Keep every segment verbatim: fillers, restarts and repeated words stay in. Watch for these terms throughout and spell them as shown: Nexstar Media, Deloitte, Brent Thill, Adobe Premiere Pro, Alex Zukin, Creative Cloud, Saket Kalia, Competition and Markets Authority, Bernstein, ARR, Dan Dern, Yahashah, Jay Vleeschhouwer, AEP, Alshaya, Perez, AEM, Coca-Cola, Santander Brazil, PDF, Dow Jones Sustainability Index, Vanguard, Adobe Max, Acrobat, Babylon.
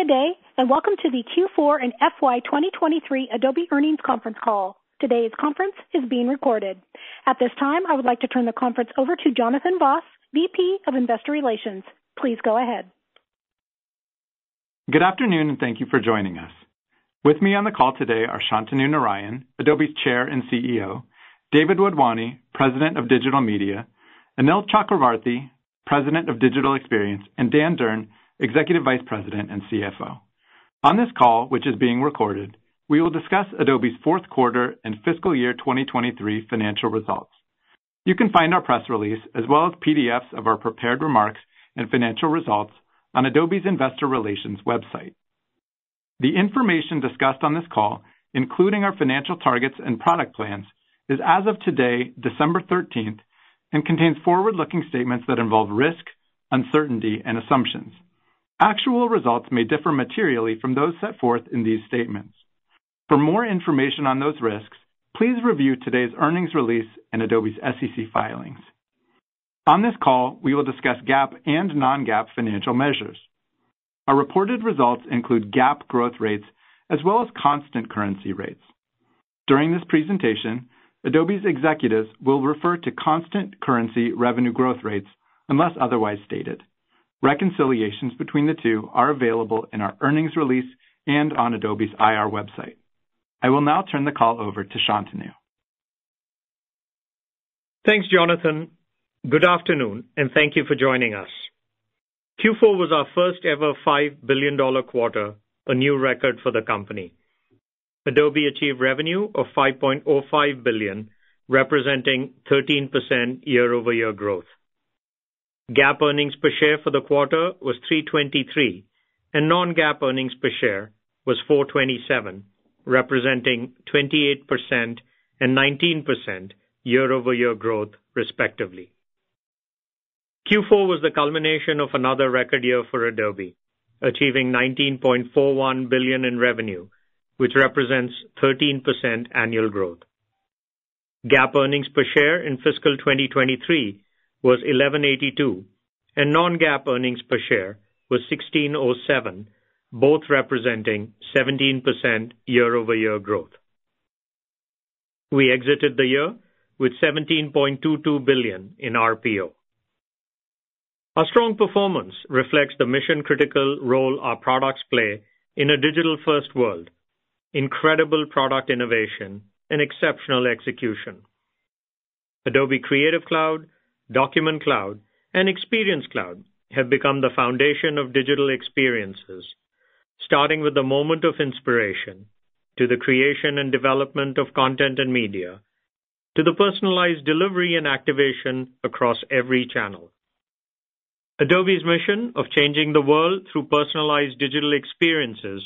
Good day, and welcome to the Q four and F Y twenty twenty-three Adobe Earnings Conference Call. Today's conference is being recorded. At this time, I would like to turn the conference over to Jonathan Voss, V P of Investor Relations. Please go ahead. Good afternoon, and thank you for joining us. With me on the call today are Shantanu Narayen, Adobe's Chair and C E O, David Wadwani, President of Digital Media, Anil Chakravarty, President of Digital Experience, and Dan Dern, Executive Vice President and C F O. On this call, which is being recorded, we will discuss Adobe's fourth quarter and fiscal year twenty twenty-three financial results. You can find our press release, as well as P D Fs of our prepared remarks and financial results, on Adobe's Investor Relations website. The information discussed on this call, including our financial targets and product plans, is as of today, December thirteenth, and contains forward-looking statements that involve risk, uncertainty, and assumptions. Actual results may differ materially from those set forth in these statements. For more information on those risks, please review today's earnings release and Adobe's S E C filings. On this call, we will discuss GAAP and non-GAAP financial measures. Our reported results include GAAP growth rates as well as constant currency rates. During this presentation, Adobe's executives will refer to constant currency revenue growth rates unless otherwise stated. Reconciliations between the two are available in our earnings release and on Adobe's I R website. I will now turn the call over to Shantanu. Thanks, Jonathan. Good afternoon, and thank you for joining us. Q four was our first ever five billion dollars quarter, a new record for the company. Adobe achieved revenue of five point oh five billion dollars, representing thirteen percent year-over-year growth. GAAP earnings per share for the quarter was three twenty-three, and non-GAAP earnings per share was four twenty-seven, representing twenty-eight percent and nineteen percent year-over-year growth, respectively. Q four was the culmination of another record year for Adobe, achieving nineteen point four one billion dollars in revenue, which represents thirteen percent annual growth. GAAP earnings per share in fiscal twenty twenty-three was eleven eighty-two, and non-GAAP earnings per share was sixteen oh seven, both representing seventeen percent year-over-year growth. We exited the year with seventeen point two two billion dollars in R P O. Our strong performance reflects the mission-critical role our products play in a digital-first world, incredible product innovation, and exceptional execution. Adobe Creative Cloud, Document Cloud, and Experience Cloud have become the foundation of digital experiences, starting with the moment of inspiration, to the creation and development of content and media, to the personalized delivery and activation across every channel. Adobe's mission of changing the world through personalized digital experiences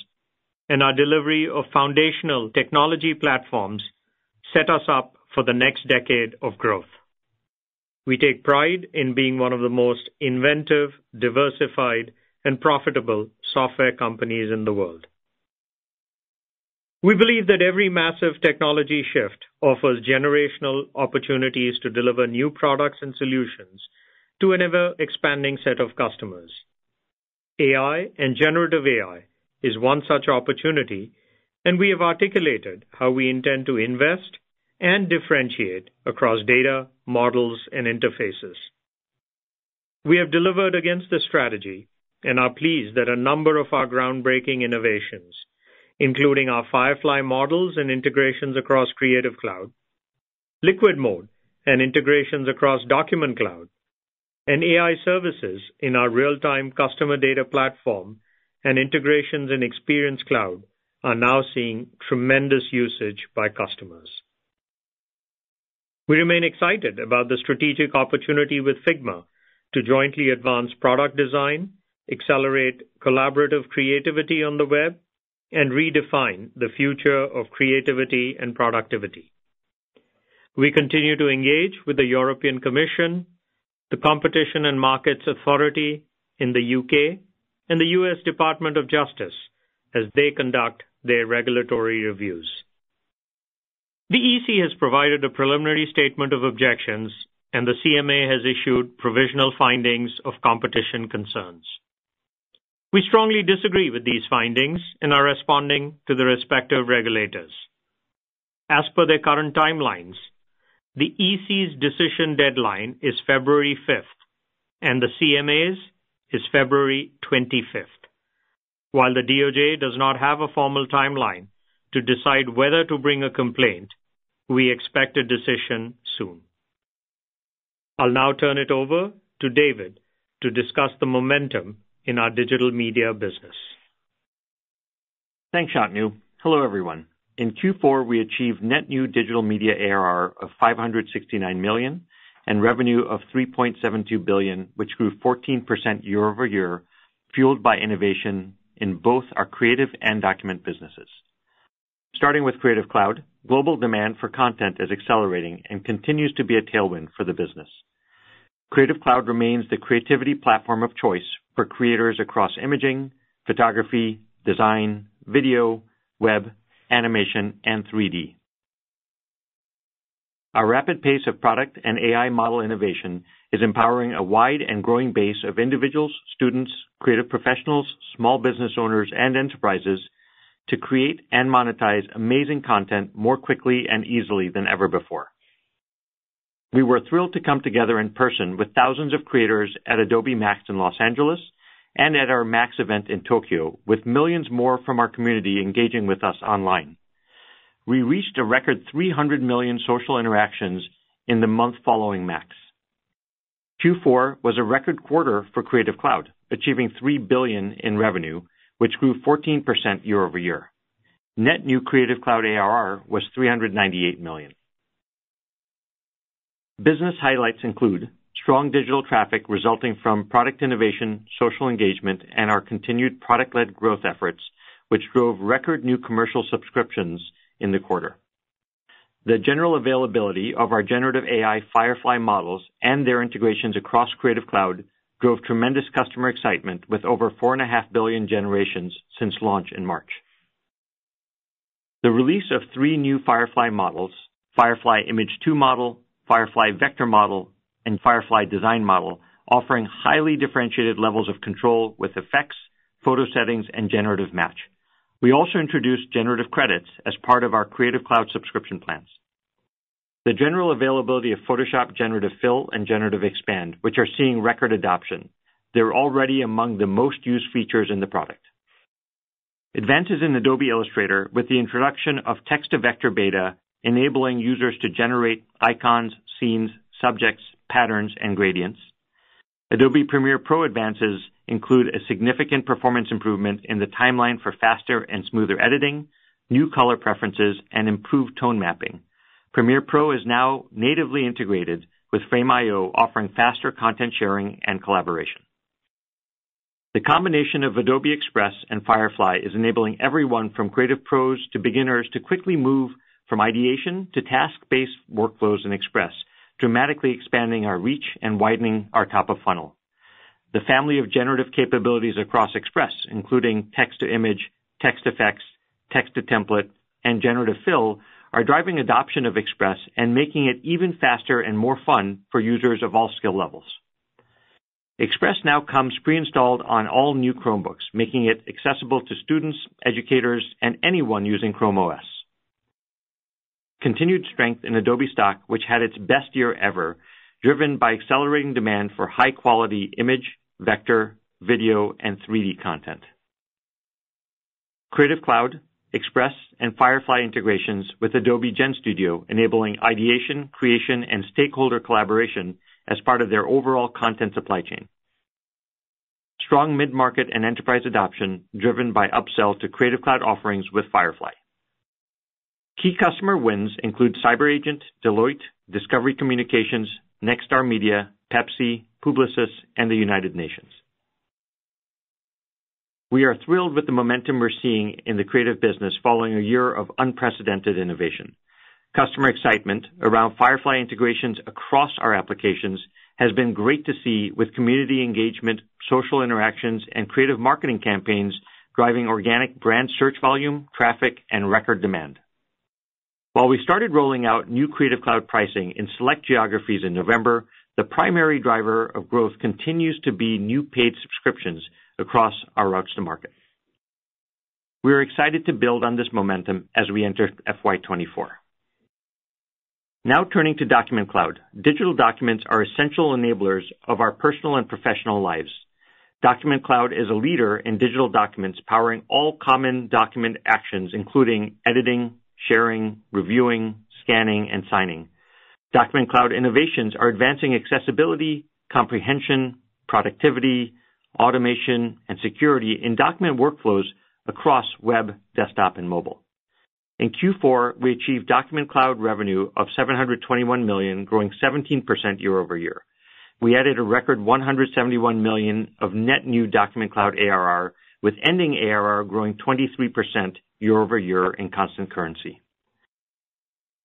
and our delivery of foundational technology platforms set us up for the next decade of growth. We take pride in being one of the most inventive, diversified, and profitable software companies in the world. We believe that every massive technology shift offers generational opportunities to deliver new products and solutions to an ever-expanding set of customers. A I and generative A I is one such opportunity, and we have articulated how we intend to invest and differentiate across data, models, and interfaces. We have delivered against this strategy and are pleased that a number of our groundbreaking innovations, including our Firefly models and integrations across Creative Cloud, Liquid Mode and integrations across Document Cloud, and A I services in our real-time customer data platform and integrations in Experience Cloud, are now seeing tremendous usage by customers. We remain excited about the strategic opportunity with Figma to jointly advance product design, accelerate collaborative creativity on the web, and redefine the future of creativity and productivity. We continue to engage with the European Commission, the Competition and Markets Authority in the U K, and the U S Department of Justice as they conduct their regulatory reviews. The E C has provided a preliminary statement of objections, and the C M A has issued provisional findings of competition concerns. We strongly disagree with these findings and are responding to the respective regulators. As per their current timelines, the E C's decision deadline is February fifth, and the C M A's is February twenty-fifth. While the D O J does not have a formal timeline to decide whether to bring a complaint, we expect a decision soon. I'll now turn it over to David to discuss the momentum in our digital media business. Thanks, Shantanu. Hello, everyone. In Q four, we achieved net new digital media A R R of five hundred sixty-nine million dollars and revenue of three point seven two billion dollars, which grew fourteen percent year over year, fueled by innovation in both our creative and document businesses. Starting with Creative Cloud, global demand for content is accelerating and continues to be a tailwind for the business. Creative Cloud remains the creativity platform of choice for creators across imaging, photography, design, video, web, animation, and three D. Our rapid pace of product and A I model innovation is empowering a wide and growing base of individuals, students, creative professionals, small business owners, and enterprises to create and monetize amazing content more quickly and easily than ever before. We were thrilled to come together in person with thousands of creators at Adobe Max in Los Angeles and at our Max event in Tokyo, with millions more from our community engaging with us online. We reached a record three hundred million social interactions in the month following Max. Q four was a record quarter for Creative Cloud, achieving three billion dollars in revenue, which grew fourteen percent year over year. Net new Creative Cloud A R R was three hundred ninety-eight million dollars. Business highlights include strong digital traffic resulting from product innovation, social engagement, and our continued product-led growth efforts, which drove record new commercial subscriptions in the quarter. The general availability of our generative A I Firefly models and their integrations across Creative Cloud drove tremendous customer excitement, with over four point five billion generations since launch in March. The release of three new Firefly models, Firefly Image two model, Firefly Vector model, and Firefly Design model, offering highly differentiated levels of control with effects, photo settings, and generative match. We also introduced generative credits as part of our Creative Cloud subscription plans. The general availability of Photoshop Generative Fill and Generative Expand, which are seeing record adoption. They're already among the most used features in the product. Advances in Adobe Illustrator with the introduction of text-to-vector beta, enabling users to generate icons, scenes, subjects, patterns, and gradients. Adobe Premiere Pro advances include a significant performance improvement in the timeline for faster and smoother editing, new color preferences, and improved tone mapping. Premiere Pro is now natively integrated with Frame dot I O, offering faster content sharing and collaboration. The combination of Adobe Express and Firefly is enabling everyone from creative pros to beginners to quickly move from ideation to task-based workflows in Express, dramatically expanding our reach and widening our top of funnel. The family of generative capabilities across Express, including text-to-image, text-effects, text-to-template, and generative fill, are driving adoption of Express and making it even faster and more fun for users of all skill levels. Express now comes pre-installed on all new Chromebooks, making it accessible to students, educators, and anyone using Chrome O S. Continued strength in Adobe Stock, which had its best year ever, driven by accelerating demand for high-quality image, vector, video, and three D content. Creative Cloud, Express, and Firefly integrations with Adobe Gen Studio, enabling ideation, creation, and stakeholder collaboration as part of their overall content supply chain. Strong mid-market and enterprise adoption, driven by upsell to Creative Cloud offerings with Firefly. Key customer wins include CyberAgent, Deloitte, Discovery Communications, Nexstar Media, Pepsi, Publicis, and the United Nations. We are thrilled with the momentum we're seeing in the creative business following a year of unprecedented innovation. Customer excitement around Firefly integrations across our applications has been great to see, with community engagement, social interactions, and creative marketing campaigns driving organic brand search volume, traffic, and record demand. While we started rolling out new Creative Cloud pricing in select geographies in November, the primary driver of growth continues to be new paid subscriptions, across our routes to market. We are excited to build on this momentum as we enter F Y twenty-four. Now turning to Document Cloud, digital documents are essential enablers of our personal and professional lives. Document Cloud is a leader in digital documents, powering all common document actions, including editing, sharing, reviewing, scanning, and signing. Document Cloud innovations are advancing accessibility, comprehension, productivity, automation, and security in document workflows across web, desktop, and mobile. In Q four, we achieved Document Cloud revenue of seven hundred twenty-one million dollars, growing seventeen percent year over year. We added a record one hundred seventy-one million dollars of net new Document Cloud A R R, with ending A R R growing twenty-three percent year over year in constant currency.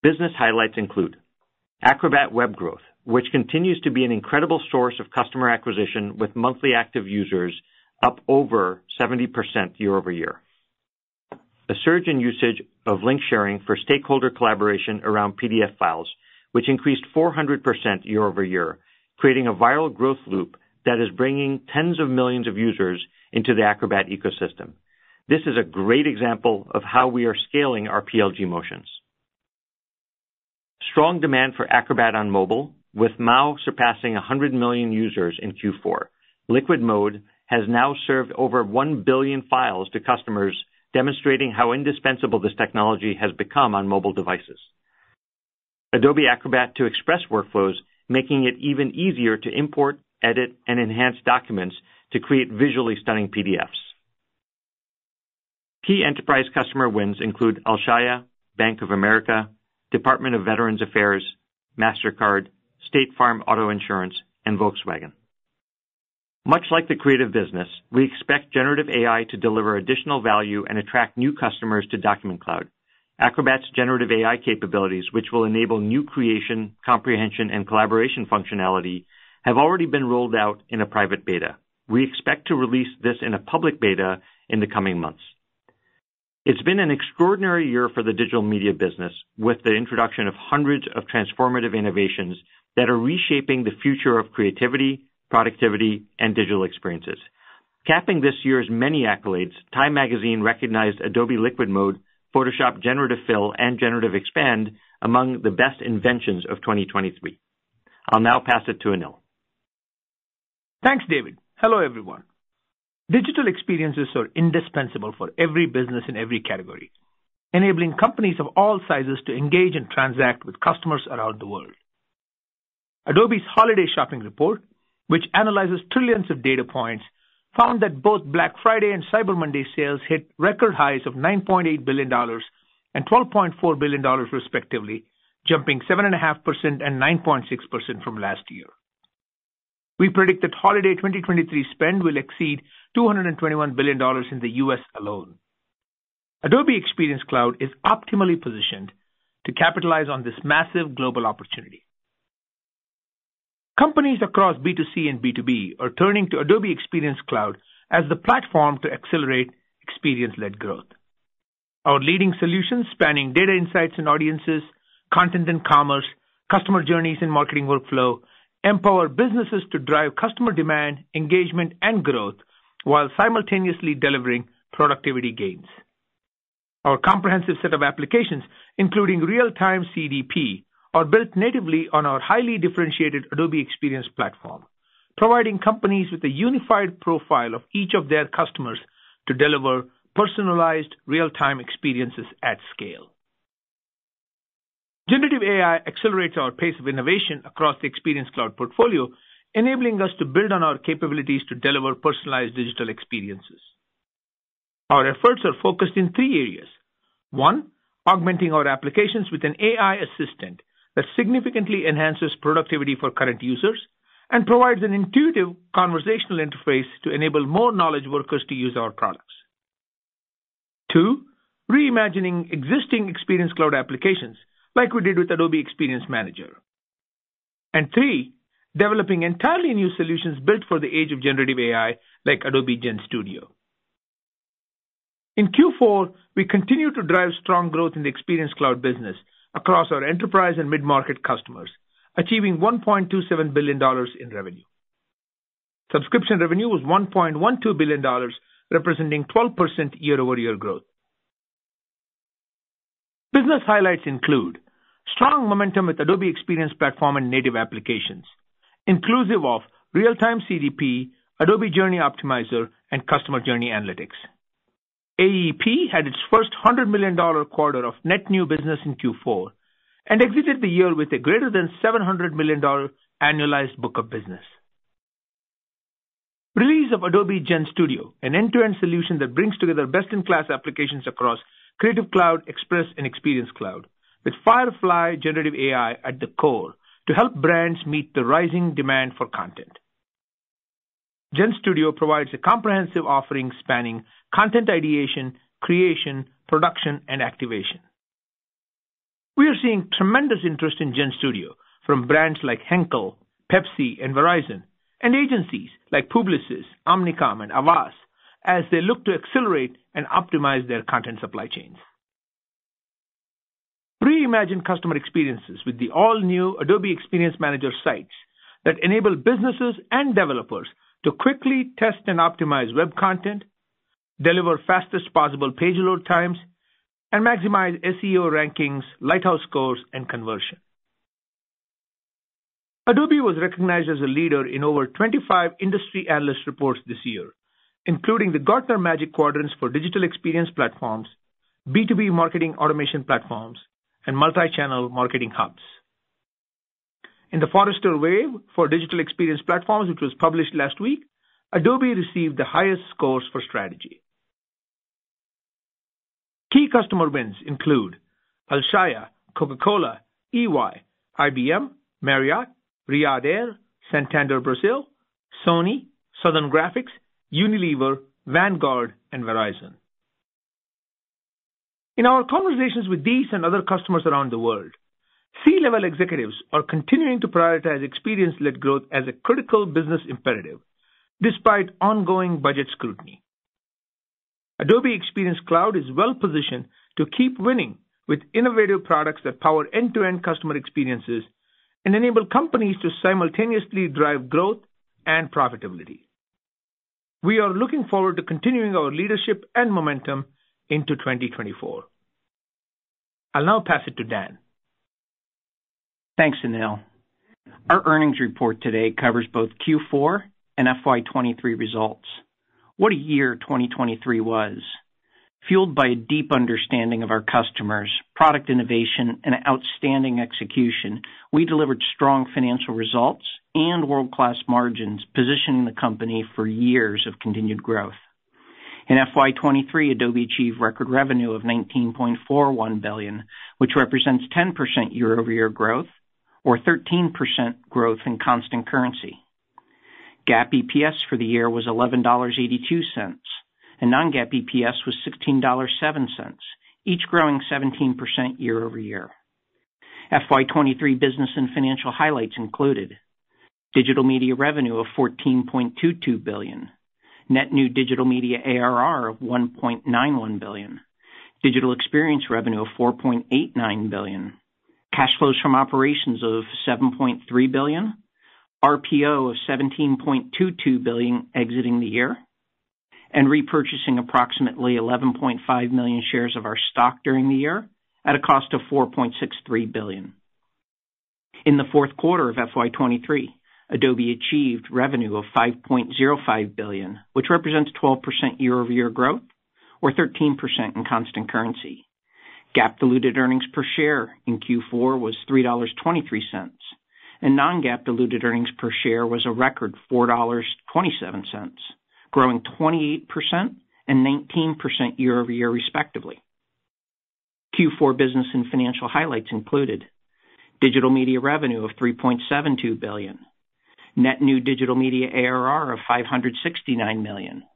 Business highlights include Acrobat web growth, which continues to be an incredible source of customer acquisition, with monthly active users up over seventy percent year over year. A surge in usage of link sharing for stakeholder collaboration around P D F files, which increased four hundred percent year over year, creating a viral growth loop that is bringing tens of millions of users into the Acrobat ecosystem. This is a great example of how we are scaling our P L G motions. Strong demand for Acrobat on mobile, with M A U surpassing one hundred million users in Q four. Liquid Mode has now served over one billion files to customers, demonstrating how indispensable this technology has become on mobile devices. Adobe Acrobat to Express workflows, making it even easier to import, edit, and enhance documents to create visually stunning P D Fs. Key enterprise customer wins include Alshaya, Bank of America, Department of Veterans Affairs, MasterCard, State Farm Auto Insurance, and Volkswagen. Much like the creative business, we expect generative A I to deliver additional value and attract new customers to Document Cloud. Acrobat's generative A I capabilities, which will enable new creation, comprehension, and collaboration functionality, have already been rolled out in a private beta. We expect to release this in a public beta in the coming months. It's been an extraordinary year for the digital media business, with the introduction of hundreds of transformative innovations that are reshaping the future of creativity, productivity, and digital experiences. Capping this year's many accolades, Time Magazine recognized Adobe Liquid Mode, Photoshop Generative Fill, and Generative Expand among the best inventions of twenty twenty-three. I'll now pass it to Anil. Thanks, David. Hello, everyone. Digital experiences are indispensable for every business in every category, enabling companies of all sizes to engage and transact with customers around the world. Adobe's Holiday Shopping Report, which analyzes trillions of data points, found that both Black Friday and Cyber Monday sales hit record highs of nine point eight billion dollars and twelve point four billion dollars respectively, jumping seven point five percent and nine point six percent from last year. We predict that holiday twenty twenty-three spend will exceed two hundred twenty-one billion dollars in the U S alone. Adobe Experience Cloud is optimally positioned to capitalize on this massive global opportunity. Companies across B two C and B two B are turning to Adobe Experience Cloud as the platform to accelerate experience-led growth. Our leading solutions spanning data insights and audiences, content and commerce, customer journeys and marketing workflow empower businesses to drive customer demand, engagement, and growth while simultaneously delivering productivity gains. Our comprehensive set of applications, including real-time C D P, are built natively on our highly differentiated Adobe Experience Platform, providing companies with a unified profile of each of their customers to deliver personalized real-time experiences at scale. Generative A I accelerates our pace of innovation across the Experience Cloud portfolio, enabling us to build on our capabilities to deliver personalized digital experiences. Our efforts are focused in three areas. One, augmenting our applications with an A I assistant that significantly enhances productivity for current users and provides an intuitive conversational interface to enable more knowledge workers to use our products. Two, reimagining existing Experience Cloud applications like we did with Adobe Experience Manager. And three, developing entirely new solutions built for the age of generative A I like Adobe Gen Studio. In Q four, we continue to drive strong growth in the Experience Cloud business across our enterprise and mid-market customers, achieving one point two seven billion dollars in revenue. Subscription revenue was one point one two billion dollars, representing twelve percent year-over-year growth. Business highlights include strong momentum with Adobe Experience Platform and native applications, inclusive of real-time C D P, Adobe Journey Optimizer, and Customer Journey Analytics. A E P had its first one hundred million dollars quarter of net new business in Q four and exited the year with a greater than seven hundred million dollars annualized book of business. Release of Adobe Gen Studio, an end-to-end solution that brings together best-in-class applications across Creative Cloud, Express, and Experience Cloud, with Firefly Generative A I at the core to help brands meet the rising demand for content. Gen Studio provides a comprehensive offering spanning content ideation, creation, production, and activation. We are seeing tremendous interest in Gen Studio from brands like Henkel, Pepsi, and Verizon, and agencies like Publicis, Omnicom, and Avast as they look to accelerate and optimize their content supply chains. Reimagine customer experiences with the all-new Adobe Experience Manager sites that enable businesses and developers to quickly test and optimize web content, deliver fastest possible page load times, and maximize S E O rankings, lighthouse scores, and conversion. Adobe was recognized as a leader in over twenty-five industry analyst reports this year, including the Gartner Magic Quadrants for Digital Experience Platforms, B two B Marketing Automation Platforms, and Multi-Channel Marketing Hubs. In the Forrester Wave for Digital Experience Platforms, which was published last week, Adobe received the highest scores for strategy. Key customer wins include Alshaya, Coca-Cola, E Y, I B M, Marriott, Riyadh Air, Santander Brazil, Sony, Southern Graphics, Unilever, Vanguard, and Verizon. In our conversations with these and other customers around the world, C-level executives are continuing to prioritize experience-led growth as a critical business imperative, despite ongoing budget scrutiny. Adobe Experience Cloud is well-positioned to keep winning with innovative products that power end-to-end customer experiences and enable companies to simultaneously drive growth and profitability. We are looking forward to continuing our leadership and momentum into twenty twenty-four. I'll now pass it to Dan. Thanks, Anil. Our earnings report today covers both Q four and F Y twenty-three results. What a year twenty twenty-three was, fueled by a deep understanding of our customers, product innovation, and outstanding execution. We delivered strong financial results and world-class margins, positioning the company for years of continued growth. In F Y twenty-three, Adobe achieved record revenue of nineteen point four one billion dollars, which represents ten percent year-over-year growth, or thirteen percent growth in constant currency. GAAP E P S for the year was eleven dollars and eighty-two cents, and non-GAAP E P S was sixteen dollars and seven cents, each growing seventeen percent year-over-year. F Y twenty-three business and financial highlights included digital media revenue of fourteen point two two billion dollars, net new digital media A R R of one point nine one billion dollars, digital experience revenue of four point eight nine billion dollars, cash flows from operations of seven point three billion dollars, R P O of seventeen point two two billion dollars exiting the year, and repurchasing approximately eleven point five million shares of our stock during the year at a cost of four point six three billion dollars. In the fourth quarter of F Y twenty-three, Adobe achieved revenue of five point zero five billion dollars, which represents twelve percent year-over-year growth, or thirteen percent in constant currency. GAAP diluted earnings per share in Q four was three dollars and twenty-three cents, and non-GAAP diluted earnings per share was a record four dollars and twenty-seven cents, growing twenty-eight percent and nineteen percent year-over-year respectively. Q four business and financial highlights included digital media revenue of three point seven two billion dollars, net new digital media A R R of five hundred sixty-nine million dollars,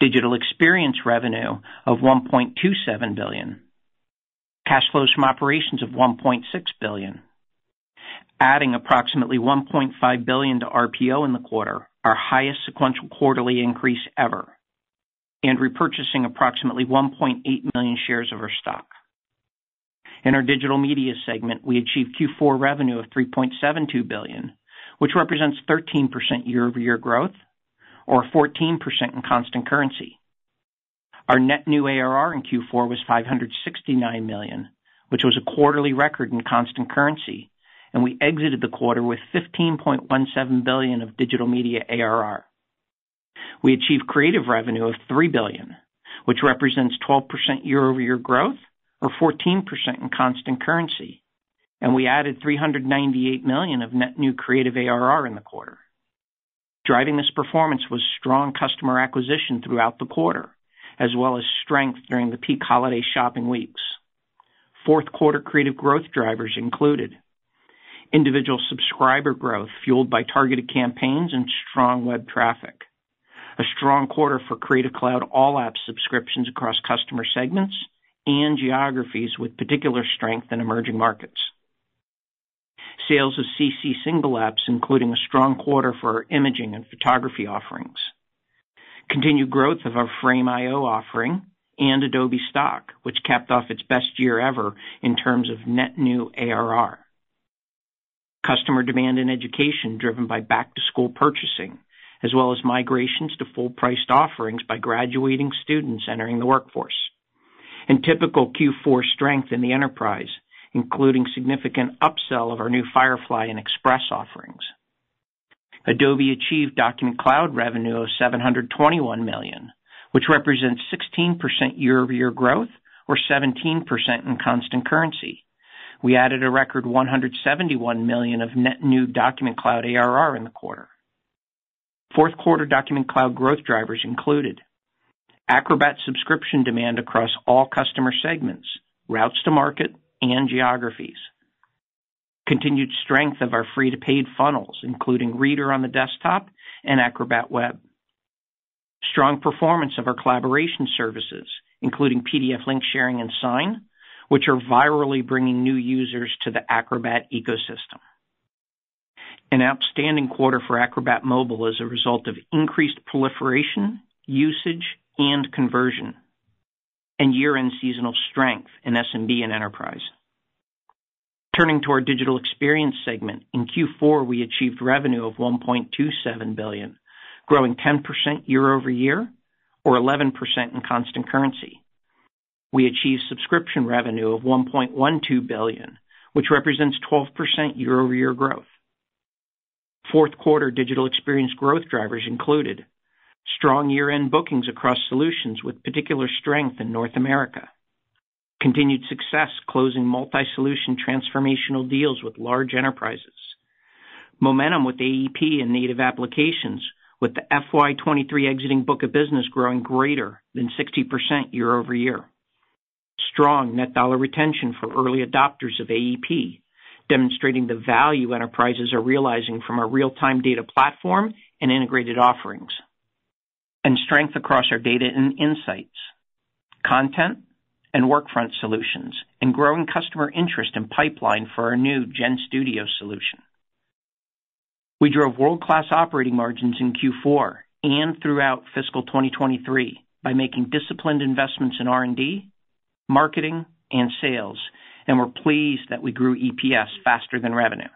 digital experience revenue of one point two seven billion dollars, cash flows from operations of one point six billion dollars, adding approximately one point five billion dollars to R P O in the quarter, our highest sequential quarterly increase ever, and repurchasing approximately one point eight million shares of our stock. In our digital media segment, we achieved Q four revenue of three point seven two billion dollars, which represents thirteen percent year-over-year growth, or fourteen percent in constant currency. Our net new A R R in Q four was five hundred sixty-nine million dollars, which was a quarterly record in constant currency, and we exited the quarter with fifteen point one seven billion dollars of digital media A R R. We achieved creative revenue of three billion dollars, which represents twelve percent year-over-year growth, or fourteen percent in constant currency, and we added three hundred ninety-eight million dollars of net new creative A R R in the quarter. Driving this performance was strong customer acquisition throughout the quarter, as well as strength during the peak holiday shopping weeks. Fourth quarter creative growth drivers included individual subscriber growth fueled by targeted campaigns and strong web traffic, a strong quarter for Creative Cloud all-app subscriptions across customer segments and geographies with particular strength in emerging markets. Sales of C C single apps, including a strong quarter for our imaging and photography offerings. Continued growth of our Frame dot I O offering and Adobe Stock, which capped off its best year ever in terms of net new A R R. Customer demand in education driven by back-to-school purchasing, as well as migrations to full-priced offerings by graduating students entering the workforce. And typical Q four strength in the enterprise, including significant upsell of our new Firefly and Express offerings. Adobe achieved Document Cloud revenue of seven hundred twenty-one million dollars, which represents sixteen percent year-over-year growth, or seventeen percent in constant currency. We added a record one hundred seventy-one million dollars of net new Document Cloud A R R in the quarter. Fourth quarter Document Cloud growth drivers included Acrobat subscription demand across all customer segments, routes to market, and geographies. Continued strength of our free-to-paid funnels, including Reader on the desktop and Acrobat Web. Strong performance of our collaboration services, including P D F link sharing and Sign, which are virally bringing new users to the Acrobat ecosystem. An outstanding quarter for Acrobat Mobile as a result of increased proliferation, usage, and conversion, and year-end seasonal strength in S M B and enterprise. Turning to our digital experience segment, in Q four we achieved revenue of one point two seven billion dollars, growing ten percent year-over-year, or eleven percent in constant currency. We achieved subscription revenue of one point one two billion dollars, which represents twelve percent year-over-year growth. Fourth quarter digital experience growth drivers included strong year-end bookings across solutions with particular strength in North America, continued success closing multi-solution transformational deals with large enterprises, momentum with A E P and native applications, with the F Y twenty-three exiting book of business growing greater than sixty percent year-over-year, strong net dollar retention for early adopters of A E P, demonstrating the value enterprises are realizing from our real-time data platform and integrated offerings, and strength across our data and insights, content, and workfront solutions, and growing customer interest and pipeline for our new Gen Studio solution. We drove world-class operating margins in Q four and throughout fiscal twenty twenty-three by making disciplined investments in R and D, marketing, and sales, and we're pleased that we grew E P S faster than revenue.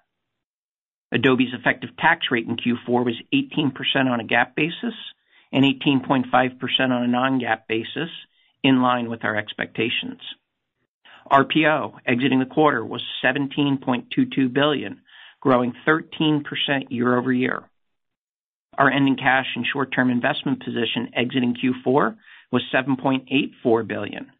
Adobe's effective tax rate in Q four was eighteen percent on a GAAP basis, and eighteen point five percent on a non-GAAP basis, in line with our expectations. R P O, exiting the quarter, was seventeen point two two billion dollars, growing thirteen percent year-over-year. Our ending cash and short-term investment position exiting Q four was seven point eight four billion dollars,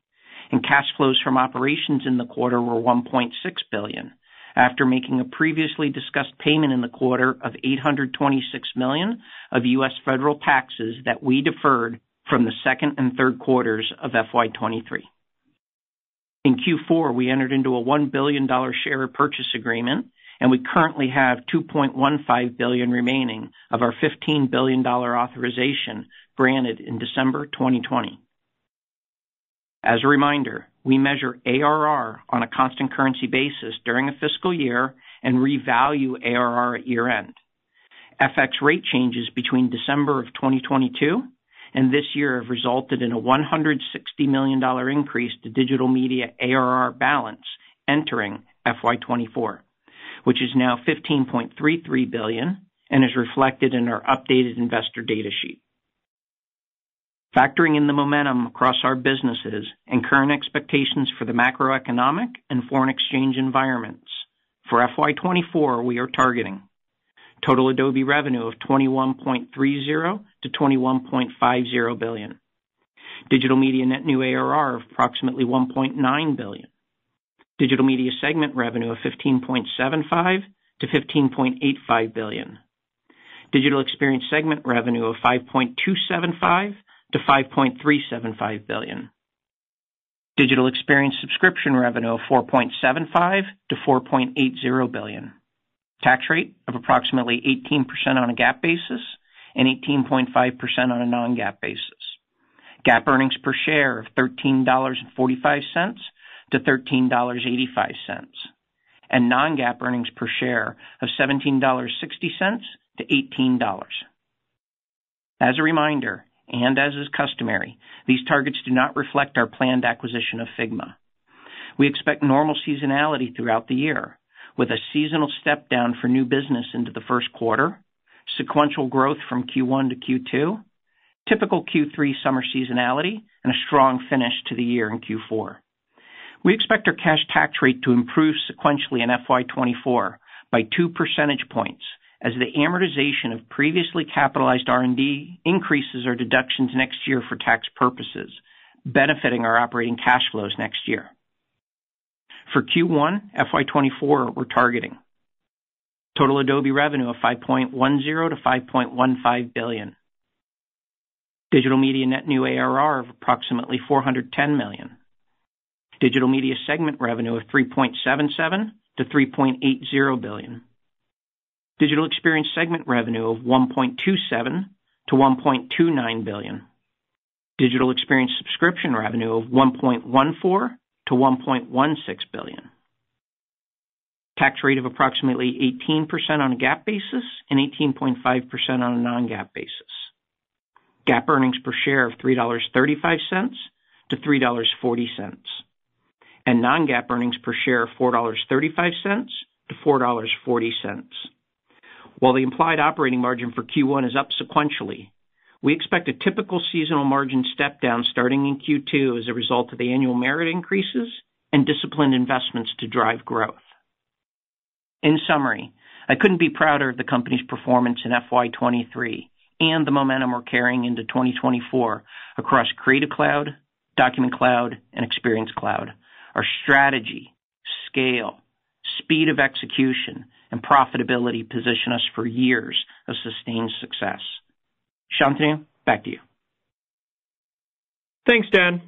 and cash flows from operations in the quarter were one point six billion dollars, after making a previously discussed payment in the quarter of eight hundred twenty-six million dollars of U S federal taxes that we deferred from the second and third quarters of F Y twenty-three. In Q four, we entered into a one billion dollars share repurchase agreement, and we currently have two point one five billion dollars remaining of our fifteen billion dollars authorization granted in December twenty twenty. As a reminder, we measure A R R on a constant currency basis during a fiscal year and revalue A R R at year-end. F X rate changes between December of twenty twenty-two and this year have resulted in a one hundred sixty million dollars increase to digital media A R R balance entering F Y twenty-four, which is now fifteen point three three billion dollars and is reflected in our updated investor data sheet. Factoring in the momentum across our businesses and current expectations for the macroeconomic and foreign exchange environments, for F Y twenty-four we are targeting total Adobe revenue of twenty-one point three zero to twenty-one point five zero billion dollars, digital media net new A R R of approximately one point nine billion dollars, digital media segment revenue of fifteen point seven five to fifteen point eight five billion dollars, digital experience segment revenue of five point two seven five to five point three seven five billion dollars, digital experience subscription revenue of four point seven five to four point eight zero billion dollars, tax rate of approximately eighteen percent on a GAAP basis and eighteen point five percent on a non-GAAP basis, GAAP earnings per share of thirteen dollars and forty-five cents to thirteen dollars and eighty-five cents, and non-GAAP earnings per share of seventeen dollars and sixty cents to eighteen dollars. As a reminder, and as is customary, these targets do not reflect our planned acquisition of Figma. We expect normal seasonality throughout the year, with a seasonal step down for new business into the first quarter, sequential growth from Q one to Q two, typical Q three summer seasonality, and a strong finish to the year in Q four. We expect our cash tax rate to improve sequentially in F Y twenty-four by two percentage points as the amortization of previously capitalized R and D increases our deductions next year for tax purposes, benefiting our operating cash flows next year. For Q one, F Y twenty-four, we're targeting total Adobe revenue of five point one zero to five point one five billion dollars, digital media net new A R R of approximately four hundred ten million dollars, digital media segment revenue of three point seven seven to three point eight zero billion dollars, digital experience segment revenue of one point two seven to one point two nine billion dollars, digital experience subscription revenue of one point one four to one point one six billion dollars, tax rate of approximately eighteen percent on a GAAP basis and eighteen point five percent on a non-GAAP basis, GAAP earnings per share of three dollars and thirty-five cents to three dollars and forty cents, and non-GAAP earnings per share of four dollars and thirty-five cents to four dollars and forty cents. While the implied operating margin for Q one is up sequentially, we expect a typical seasonal margin step down starting in Q two as a result of the annual merit increases and disciplined investments to drive growth. In summary, I couldn't be prouder of the company's performance in F Y twenty-three and the momentum we're carrying into twenty twenty-four across Creative Cloud, Document Cloud, and Experience Cloud. Our strategy, scale, speed of execution, and profitability position us for years of sustained success. Shantanu, back to you. Thanks, Dan.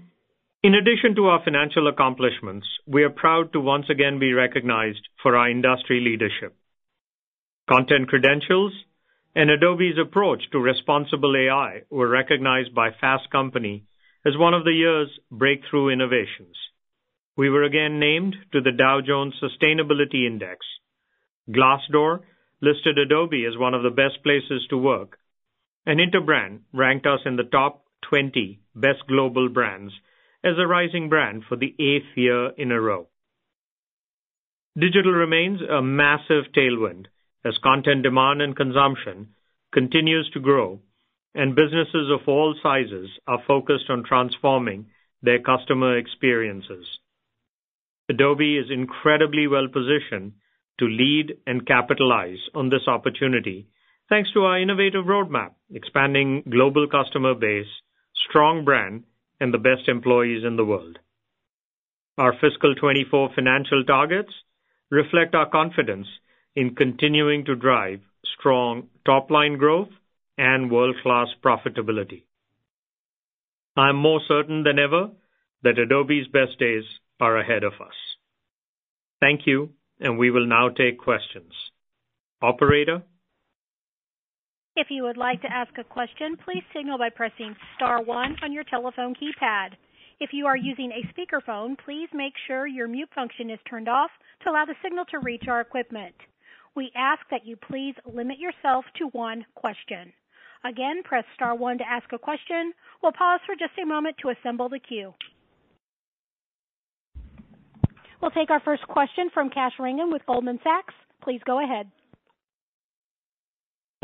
In addition to our financial accomplishments, we are proud to once again be recognized for our industry leadership, content credentials, and Adobe's approach to responsible A I were recognized by Fast Company as one of the year's breakthrough innovations. We were again named to the Dow Jones Sustainability Index. Glassdoor listed Adobe as one of the best places to work, and Interbrand ranked us in the top twenty best global brands as a rising brand for the eighth year in a row. Digital remains a massive tailwind as content demand and consumption continues to grow, and businesses of all sizes are focused on transforming their customer experiences. Adobe is incredibly well-positioned to lead and capitalize on this opportunity thanks to our innovative roadmap, expanding global customer base, strong brand, and the best employees in the world. Our fiscal twenty-four financial targets reflect our confidence in continuing to drive strong top-line growth and world-class profitability. I am more certain than ever that Adobe's best days are ahead of us. Thank you, and we will now take questions. Operator? If you would like to ask a question, please signal by pressing star one on your telephone keypad. If you are using a speakerphone, please make sure your mute function is turned off to allow the signal to reach our equipment. We ask that you please limit yourself to one question. Again, press star one to ask a question. We'll pause for just a moment to assemble the queue. We'll take our first question from Kash Rangan with Goldman Sachs. Please go ahead.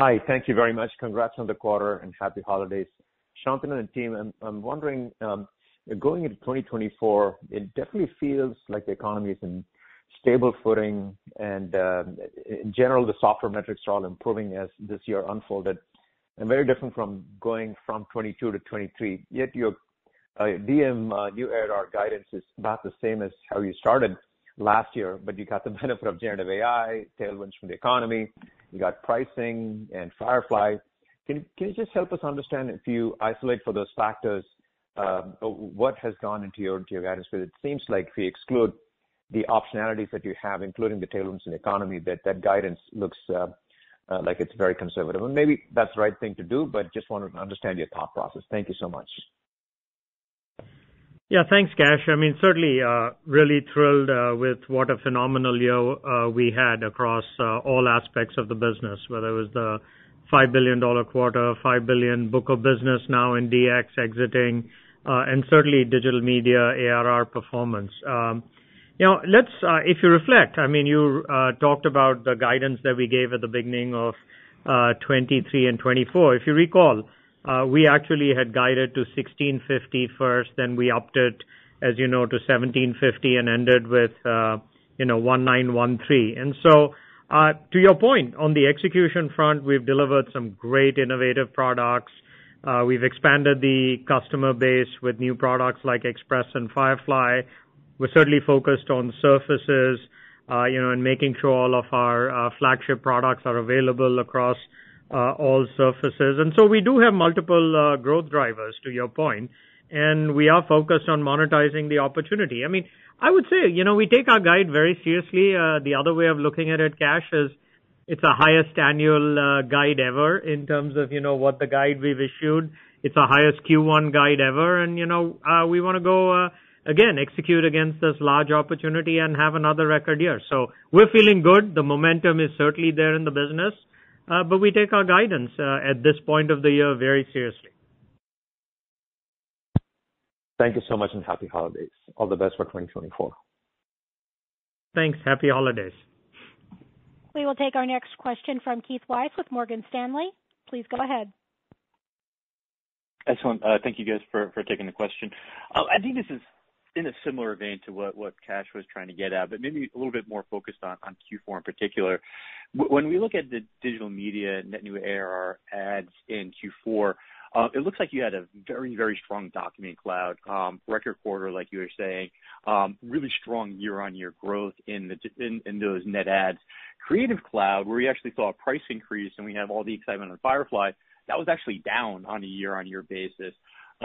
Hi, thank you very much. Congrats on the quarter and happy holidays. Shantanu and team, I'm, I'm wondering, um, going into twenty twenty-four, it definitely feels like the economy is in stable footing, and uh, in general, the software metrics are all improving as this year unfolded, and very different from going from twenty-two to twenty-three. Yet your uh, D M uh, new era guidance is about the same as how you started last year, but you got the benefit of generative A I, tailwinds from the economy, you got pricing and Firefly. Can, can you just help us understand, if you isolate for those factors, um, what has gone into your, into your guidance? Because it seems like if you exclude the optionalities that you have, including the tailwinds in the economy, that, that guidance looks uh, uh, like it's very conservative. And maybe that's the right thing to do, but just want to understand your thought process. Thank you so much. Yeah, thanks, Kash. I mean, certainly uh, really thrilled uh, with what a phenomenal year uh, we had across uh, all aspects of the business, whether it was the five billion dollar quarter, five billion dollar book of business now in D X exiting, uh, and certainly digital media A R R performance. Um, you know, let's, uh, if you reflect, I mean, you uh, talked about the guidance that we gave at the beginning of uh, twenty-three and twenty-four. If you recall, uh, we actually had guided to sixteen fifty first, then we upped it, as you know, to seventeen fifty and ended with, uh, you know, nineteen thirteen. And so, Uh, to your point, on the execution front, we've delivered some great innovative products. Uh, we've expanded the customer base with new products like Express and Firefly. We're certainly focused on surfaces, uh, you know, and making sure all of our uh, flagship products are available across uh, all surfaces. And so we do have multiple uh, growth drivers, to your point, and we are focused on monetizing the opportunity. I mean, I would say, you know, we take our guide very seriously. Uh, the other way of looking at it, Kash, is it's the highest annual uh, guide ever in terms of, you know, what the guide we've issued. It's the highest Q one guide ever. And, you know, uh, we want to go, uh, again, execute against this large opportunity and have another record year. So we're feeling good. The momentum is certainly there in the business. Uh, but we take our guidance uh, at this point of the year very seriously. Thank you so much and happy holidays. All the best for twenty twenty-four. Thanks. Happy holidays. We will take our next question from Keith Weiss with Morgan Stanley. Please go ahead. Excellent. Uh, thank you guys for, for taking the question. Uh, I think this is in a similar vein to what, what Kash was trying to get at, but maybe a little bit more focused on, on Q four in particular. When we look at the digital media net new A R R ads in Q four, Uh, it looks like you had a very, very strong Document Cloud, um, record quarter, like you were saying, um, really strong year-on-year growth in, the, in, in those net ads. Creative Cloud, where we actually saw a price increase and we have all the excitement on Firefly, that was actually down on a year-on-year basis.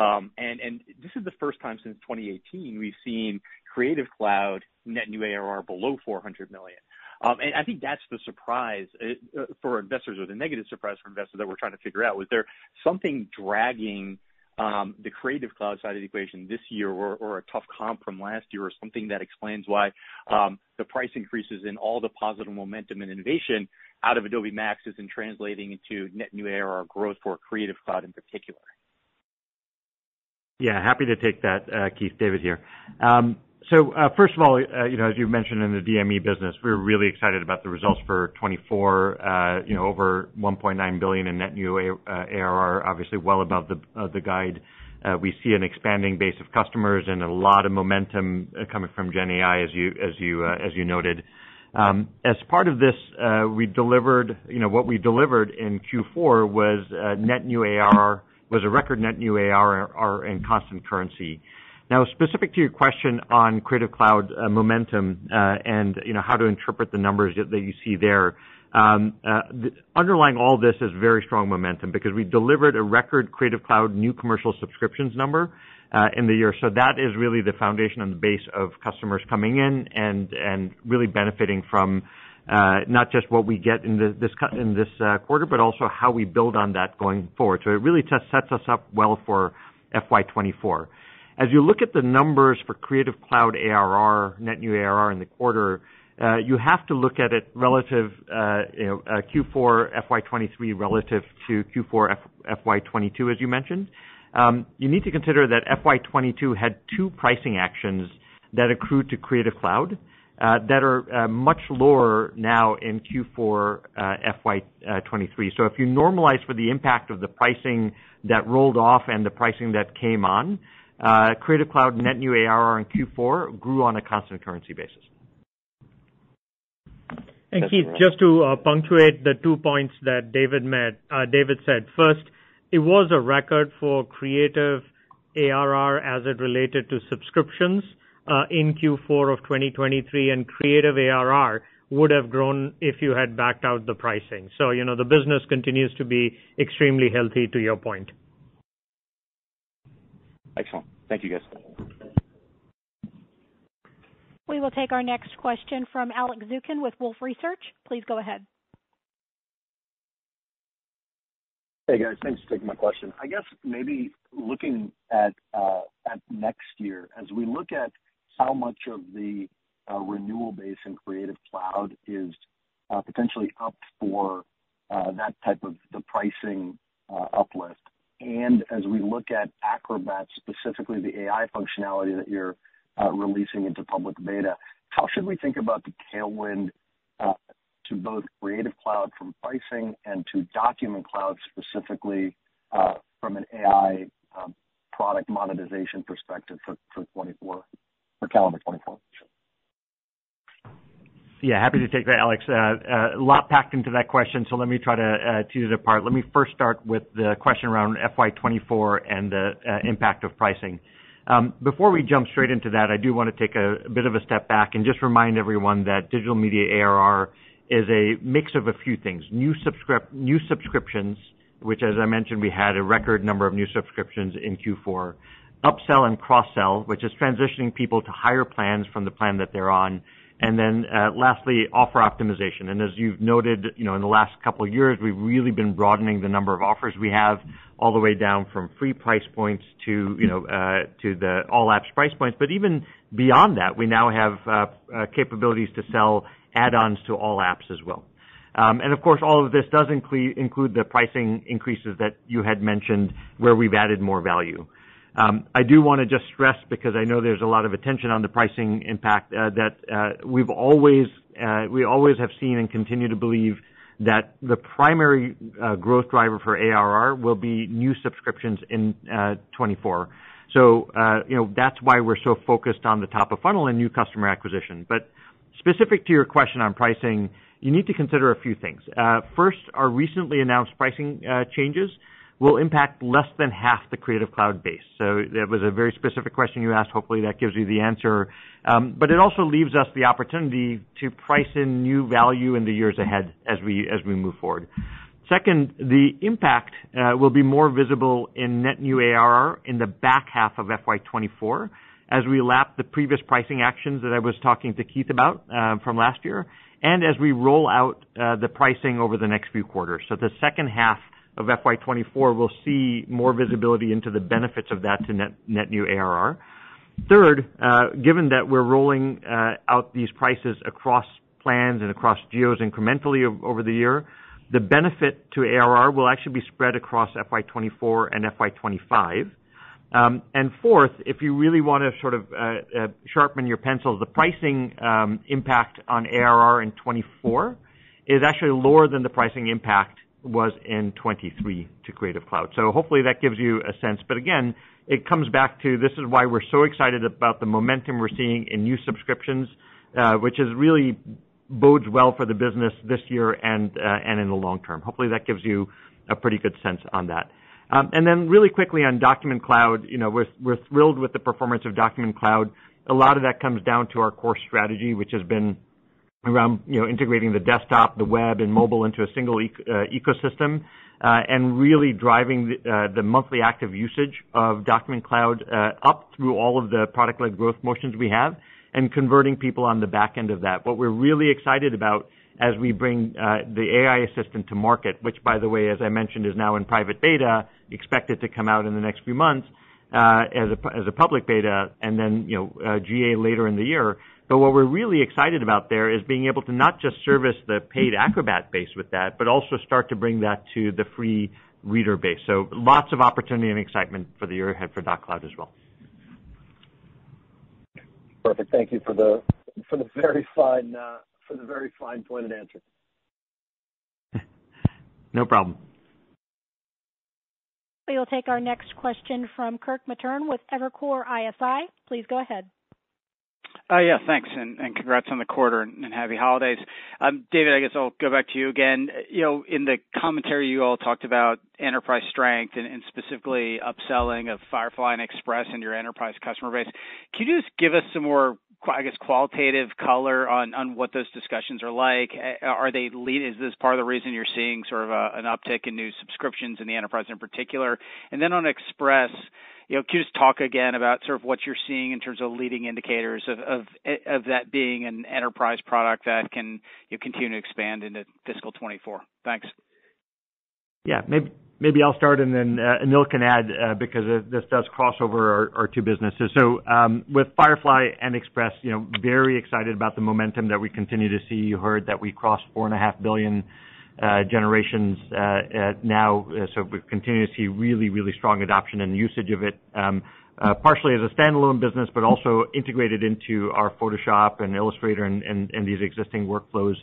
Um, and, and this is the first time since twenty eighteen we've seen Creative Cloud net new A R R below four hundred million dollars. Um, and I think that's the surprise uh, for investors, or the negative surprise for investors that we're trying to figure out. Was there something dragging um, the Creative Cloud side of the equation this year, or, or a tough comp from last year, or something that explains why um, the price increases and all the positive momentum and innovation out of Adobe Max isn't translating into net new A R R growth for Creative Cloud in particular? Yeah, happy to take that, uh, Keith. David here. Um, So uh, first of all, uh, you know, as you mentioned in the D M E business, we were really excited about the results for twenty-four. Uh, you know, over one point nine billion dollars in net new A R R, obviously well above the uh, the guide. Uh, we see an expanding base of customers and a lot of momentum coming from Gen A I, as you as you uh, as you noted. Um, as part of this, uh, we delivered. You know, what we delivered in Q four was uh, net new A R R was a record net new A R R in constant currency. Now, specific to your question on Creative Cloud uh, momentum uh, and, you know, how to interpret the numbers that, that you see there, um, uh, the, underlying all this is very strong momentum because we delivered a record Creative Cloud new commercial subscriptions number uh, in the year. So that is really the foundation and the base of customers coming in and and really benefiting from uh, not just what we get in the, this in this uh, quarter, but also how we build on that going forward. So it really just sets us up well for F Y twenty-four. As you look at the numbers for Creative Cloud A R R, net new A R R in the quarter, uh, you have to look at it relative, uh, you know, uh, Q four F Y twenty-three relative to Q four F Y twenty-two, as you mentioned. Um, you need to consider that F Y twenty-two had two pricing actions that accrued to Creative Cloud, uh, that are uh, much lower now in Q four uh, F Y twenty-three. So if you normalize for the impact of the pricing that rolled off and the pricing that came on, uh, Creative Cloud net new A R R in Q four grew on a constant currency basis. And Keith, just to uh, punctuate the two points that David made, uh, David said. First, it was a record for Creative A R R as it related to subscriptions uh, in Q four of twenty twenty-three, and Creative A R R would have grown if you had backed out the pricing. So, you know, the business continues to be extremely healthy, to your point. Excellent. Thank you, guys. We will take our next question from Alex Zukin with Wolfe Research. Please go ahead. Hey, guys. Thanks for taking my question. I guess maybe looking at uh, at next year, as we look at how much of the uh, renewal base in Creative Cloud is uh, potentially up for uh, that type of the pricing uh, uplift, and as we look at Acrobat, specifically the A I functionality that you're Uh, releasing into public beta, how should we think about the tailwind uh, to both Creative Cloud from pricing and to Document Cloud specifically uh, from an A I uh, product monetization perspective for, for twenty-four, for calendar twenty-four? Yeah, happy to take that, Alex. Uh, a lot packed into that question, so let me try to uh, tease it apart. Let me first start with the question around F Y twenty-four and the uh, impact of pricing. Um, before we jump straight into that, I do want to take a, a bit of a step back and just remind everyone that digital media A R R is a mix of a few things. New, subscrip- new subscriptions, which, as I mentioned, we had a record number of new subscriptions in Q four. Upsell and cross-sell, which is transitioning people to higher plans from the plan that they're on. And then uh, lastly, offer optimization. And as you've noted, you know, in the last couple of years, we've really been broadening the number of offers we have, all the way down from free price points to, you know, uh, to the all apps price points. But even beyond that, we now have uh, uh, capabilities to sell add-ons to all apps as well. Um, and of course, all of this does include, include the pricing increases that you had mentioned, where we've added more value. Um, I do want to just stress, because I know there's a lot of attention on the pricing impact, uh, that uh, we've always uh, we always have seen and continue to believe that the primary uh, growth driver for A R R will be new subscriptions in uh, twenty-four. So uh, you know that's why we're so focused on the top of funnel and new customer acquisition. But specific to your question on pricing, you need to consider a few things. Uh, first, our recently announced pricing uh, changes will impact less than half the Creative Cloud base. So that was a very specific question you asked. Hopefully that gives you the answer. Um, but it also leaves us the opportunity to price in new value in the years ahead as we as we move forward. Second, the impact uh, will be more visible in net new A R R in the back half of F Y twenty-four as we lap the previous pricing actions that I was talking to Keith about uh, from last year, and as we roll out uh, the pricing over the next few quarters. So the second half of F Y twenty-four, we'll see more visibility into the benefits of that to net, net new A R R. Third, uh, given that we're rolling uh, out these prices across plans and across geos incrementally over the year, the benefit to A R R will actually be spread across F Y twenty-four and F Y twenty-five. Um, and fourth, if you really want to sort of uh, uh, sharpen your pencils, the pricing um, impact on A R R in twenty-four is actually lower than the pricing impact was in twenty-three to Creative Cloud. So hopefully that gives you a sense. But again, it comes back to this is why we're so excited about the momentum we're seeing in new subscriptions, uh, which is really bodes well for the business this year and uh, and in the long term. Hopefully that gives you a pretty good sense on that. Um, and then really quickly on Document Cloud, you know, we're we're thrilled with the performance of Document Cloud. A lot of that comes down to our core strategy, which has been around you know integrating the desktop, the web, and mobile into a single e- uh, ecosystem, uh, and really driving the, uh, the monthly active usage of Document Cloud uh, up through all of the product-led growth motions we have, and converting people on the back end of that. What we're really excited about as we bring uh, the A I assistant to market, which, by the way, as I mentioned, is now in private beta, expected to come out in the next few months uh, as a as a public beta, and then you know uh, G A later in the year. But what we're really excited about there is being able to not just service the paid Acrobat base with that, but also start to bring that to the free reader base. So lots of opportunity and excitement for the year ahead for Doc Cloud as well. Perfect. Thank you for the for the very fine uh, for the very fine pointed answer. No problem. We will take our next question from Kirk Materne with Evercore I S I. Please go ahead. Uh, yeah, thanks, and, and congrats on the quarter and, and happy holidays. Um, David, I guess I'll go back to you again. You know, in the commentary, you all talked about enterprise strength and, and specifically upselling of Firefly and Express in your enterprise customer base. Can you just give us some more, I guess, qualitative color on, on what those discussions are like? Are they lead? Is this part of the reason you're seeing sort of a, an uptick in new subscriptions in the enterprise in particular? And then on Express, you know, can you just talk again about sort of what you're seeing in terms of leading indicators of, of, of that being an enterprise product that can you know, continue to expand into fiscal twenty-four? Thanks. Yeah, maybe maybe I'll start and then uh, Anil can add uh, because this does cross over our, our two businesses. So um, with Firefly and Express, you know, very excited about the momentum that we continue to see. You heard that we crossed four and a half billion Uh, generations uh, uh, now, uh, so we continue to see really, really strong adoption and usage of it, um, uh, partially as a standalone business, but also integrated into our Photoshop and Illustrator and, and, and these existing workflows.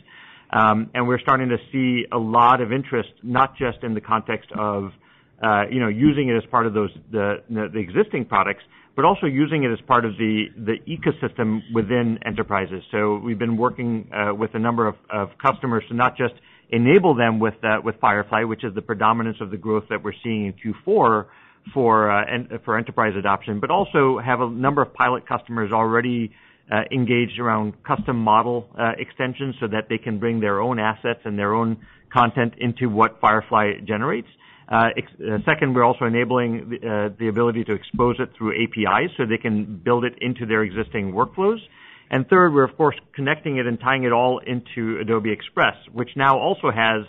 Um, and we're starting to see a lot of interest, not just in the context of, uh, you know, using it as part of those the, the existing products, but also using it as part of the, the ecosystem within enterprises. So we've been working uh, with a number of, of customers to not just enable them with uh, with Firefly, which is the predominance of the growth that we're seeing in Q four for uh, en for enterprise adoption, but also have a number of pilot customers already uh, engaged around custom model uh, extensions so that they can bring their own assets and their own content into what Firefly generates. Uh, uh, second, we're also enabling the, uh, the ability to expose it through A P Is so they can build it into their existing workflows. And third, we're, of course, connecting it and tying it all into Adobe Express, which now also has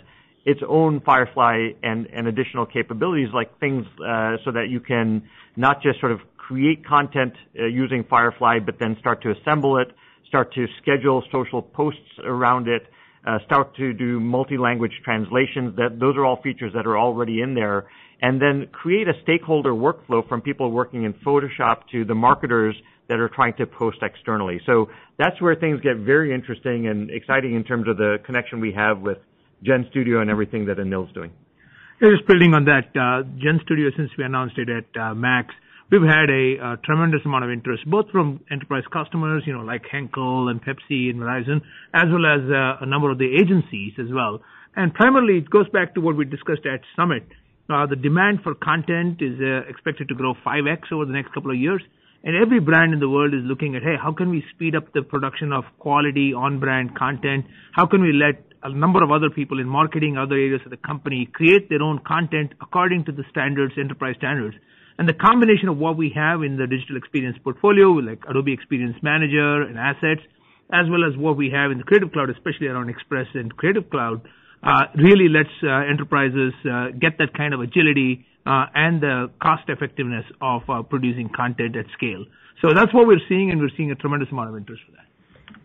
its own Firefly and, and additional capabilities like things uh, so that you can not just sort of create content uh, using Firefly, but then start to assemble it, start to schedule social posts around it, uh, start to do multi-language translations. That those are all features that are already in there. And then create a stakeholder workflow from people working in Photoshop to the marketers that are trying to post externally. So that's where things get very interesting and exciting in terms of the connection we have with Gen Studio and everything that Anil's doing. Just building on that, uh, Gen Studio, since we announced it at uh, Max, we've had a, a tremendous amount of interest, both from enterprise customers, you know, like Henkel and Pepsi and Verizon, as well as uh, a number of the agencies as well. And primarily, it goes back to what we discussed at Summit. Uh, the demand for content is uh, expected to grow five X over the next couple of years. And every brand in the world is looking at, hey, how can we speed up the production of quality, on-brand content? How can we let a number of other people in marketing, other areas of the company, create their own content according to the standards, enterprise standards? And the combination of what we have in the digital experience portfolio, like Adobe Experience Manager and assets, as well as what we have in the Creative Cloud, especially around Express and Creative Cloud, uh, really lets uh, enterprises uh, get that kind of agility Uh, and the cost effectiveness of uh, producing content at scale. So that's what we're seeing, and we're seeing a tremendous amount of interest for that.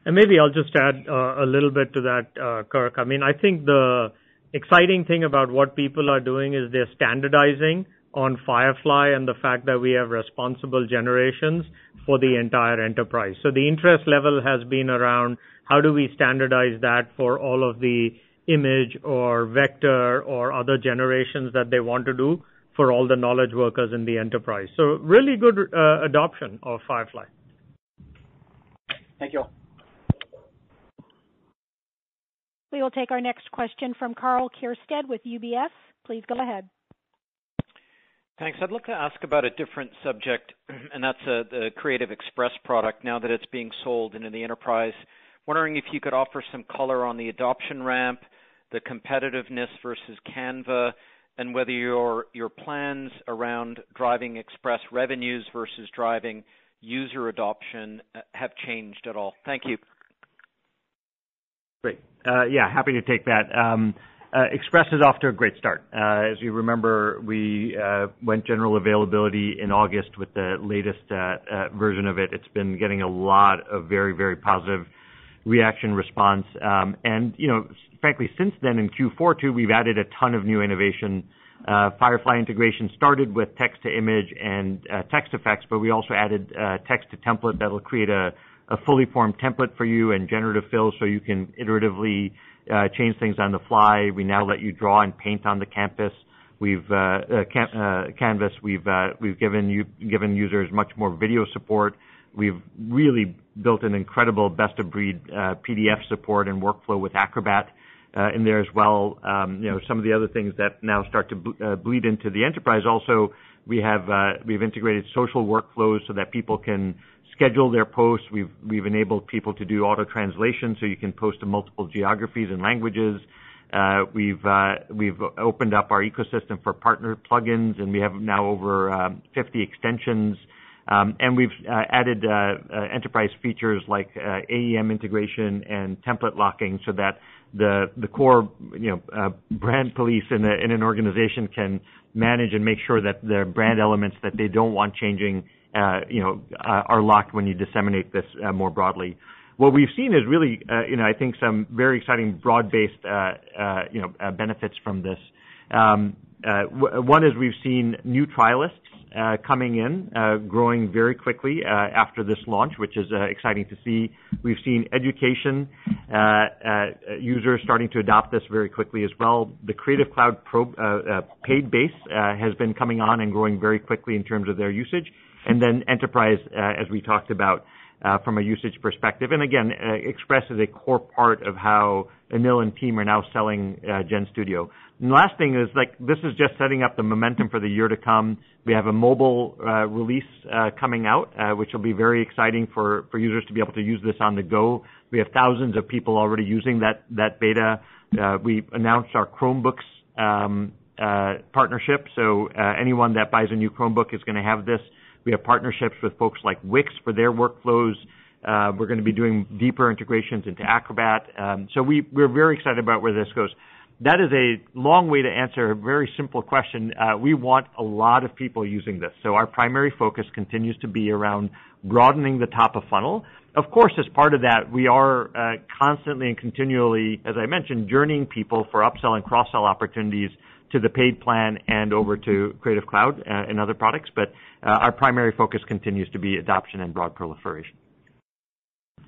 And maybe I'll just add uh, a little bit to that, uh, Kirk. I mean, I think the exciting thing about what people are doing is they're standardizing on Firefly and the fact that we have responsible generations for the entire enterprise. So the interest level has been around how do we standardize that for all of the image or vector or other generations that they want to do for all the knowledge workers in the enterprise. So really good uh, adoption of Firefly. Thank you all. We will take our next question from Karl Keirstead with U B S. Please go ahead. Thanks. I'd like to ask about a different subject, and that's uh, the Creative Express product now that it's being sold into the enterprise. Wondering if you could offer some color on the adoption ramp, the competitiveness versus Canva, and whether your your plans around driving Express revenues versus driving user adoption have changed at all. Thank you. Great. Uh, yeah, happy to take that. Um, uh, Express is off to a great start. Uh, as you remember, we uh, went general availability in August with the latest uh, uh, version of it. It's been getting a lot of very, very positive reaction response. Um, and, you know, frankly, since then in Q four, too, we've added a ton of new innovation. Uh, Firefly integration started with text to image and uh, text effects, but we also added uh, text to template that'll create a, a fully formed template for you and generative fill so you can iteratively uh, change things on the fly. We now let you draw and paint on the canvas. We've uh, uh, can uh, canvas. We've uh, we've given you given users much more video support. We've really built an incredible best-of-breed uh, P D F support and workflow with Acrobat uh, in there as well. Um, you know, some of the other things that now start to bl uh, bleed into the enterprise. Also, we have uh, we've integrated social workflows so that people can schedule their posts. We've we've enabled people to do auto-translation, so you can post to multiple geographies and languages. Uh, we've uh, we've opened up our ecosystem for partner plugins, and we have now over um, fifty extensions. Um, and we've uh, added uh, uh, enterprise features like uh, A E M integration and template locking, so that the the core you know uh, brand police in, a, in an organization can manage and make sure that their brand elements that they don't want changing uh, you know uh, are locked when you disseminate this uh, more broadly. What we've seen is really uh, you know I think some very exciting broad-based uh, uh, you know uh, benefits from this. Um, uh, w one is we've seen new trialists. Uh, coming in, uh, growing very quickly uh, after this launch, which is uh, exciting to see. We've seen education uh, uh, users starting to adopt this very quickly as well. The Creative Cloud pro, uh, uh, paid base uh, has been coming on and growing very quickly in terms of their usage. And then enterprise, uh, as we talked about, uh, from a usage perspective. And again, uh, Express is a core part of how Anil and team are now selling uh, Gen Studio. And the last thing is, like, this is just setting up the momentum for the year to come. We have a mobile uh, release uh, coming out, uh, which will be very exciting for, for users to be able to use this on the go. We have thousands of people already using that, that beta. Uh, we announced our Chromebooks um, uh, partnership, so uh, anyone that buys a new Chromebook is going to have this. We have partnerships with folks like Wix for their workflows. Uh, we're going to be doing deeper integrations into Acrobat. Um, so we, we're very excited about where this goes. That is a long way to answer a very simple question. Uh, we want a lot of people using this. So our primary focus continues to be around broadening the top of funnel. Of course, as part of that, we are uh, constantly and continually, as I mentioned, journeying people for upsell and cross-sell opportunities to the paid plan and over to Creative Cloud uh, and other products. But uh, our primary focus continues to be adoption and broad proliferation.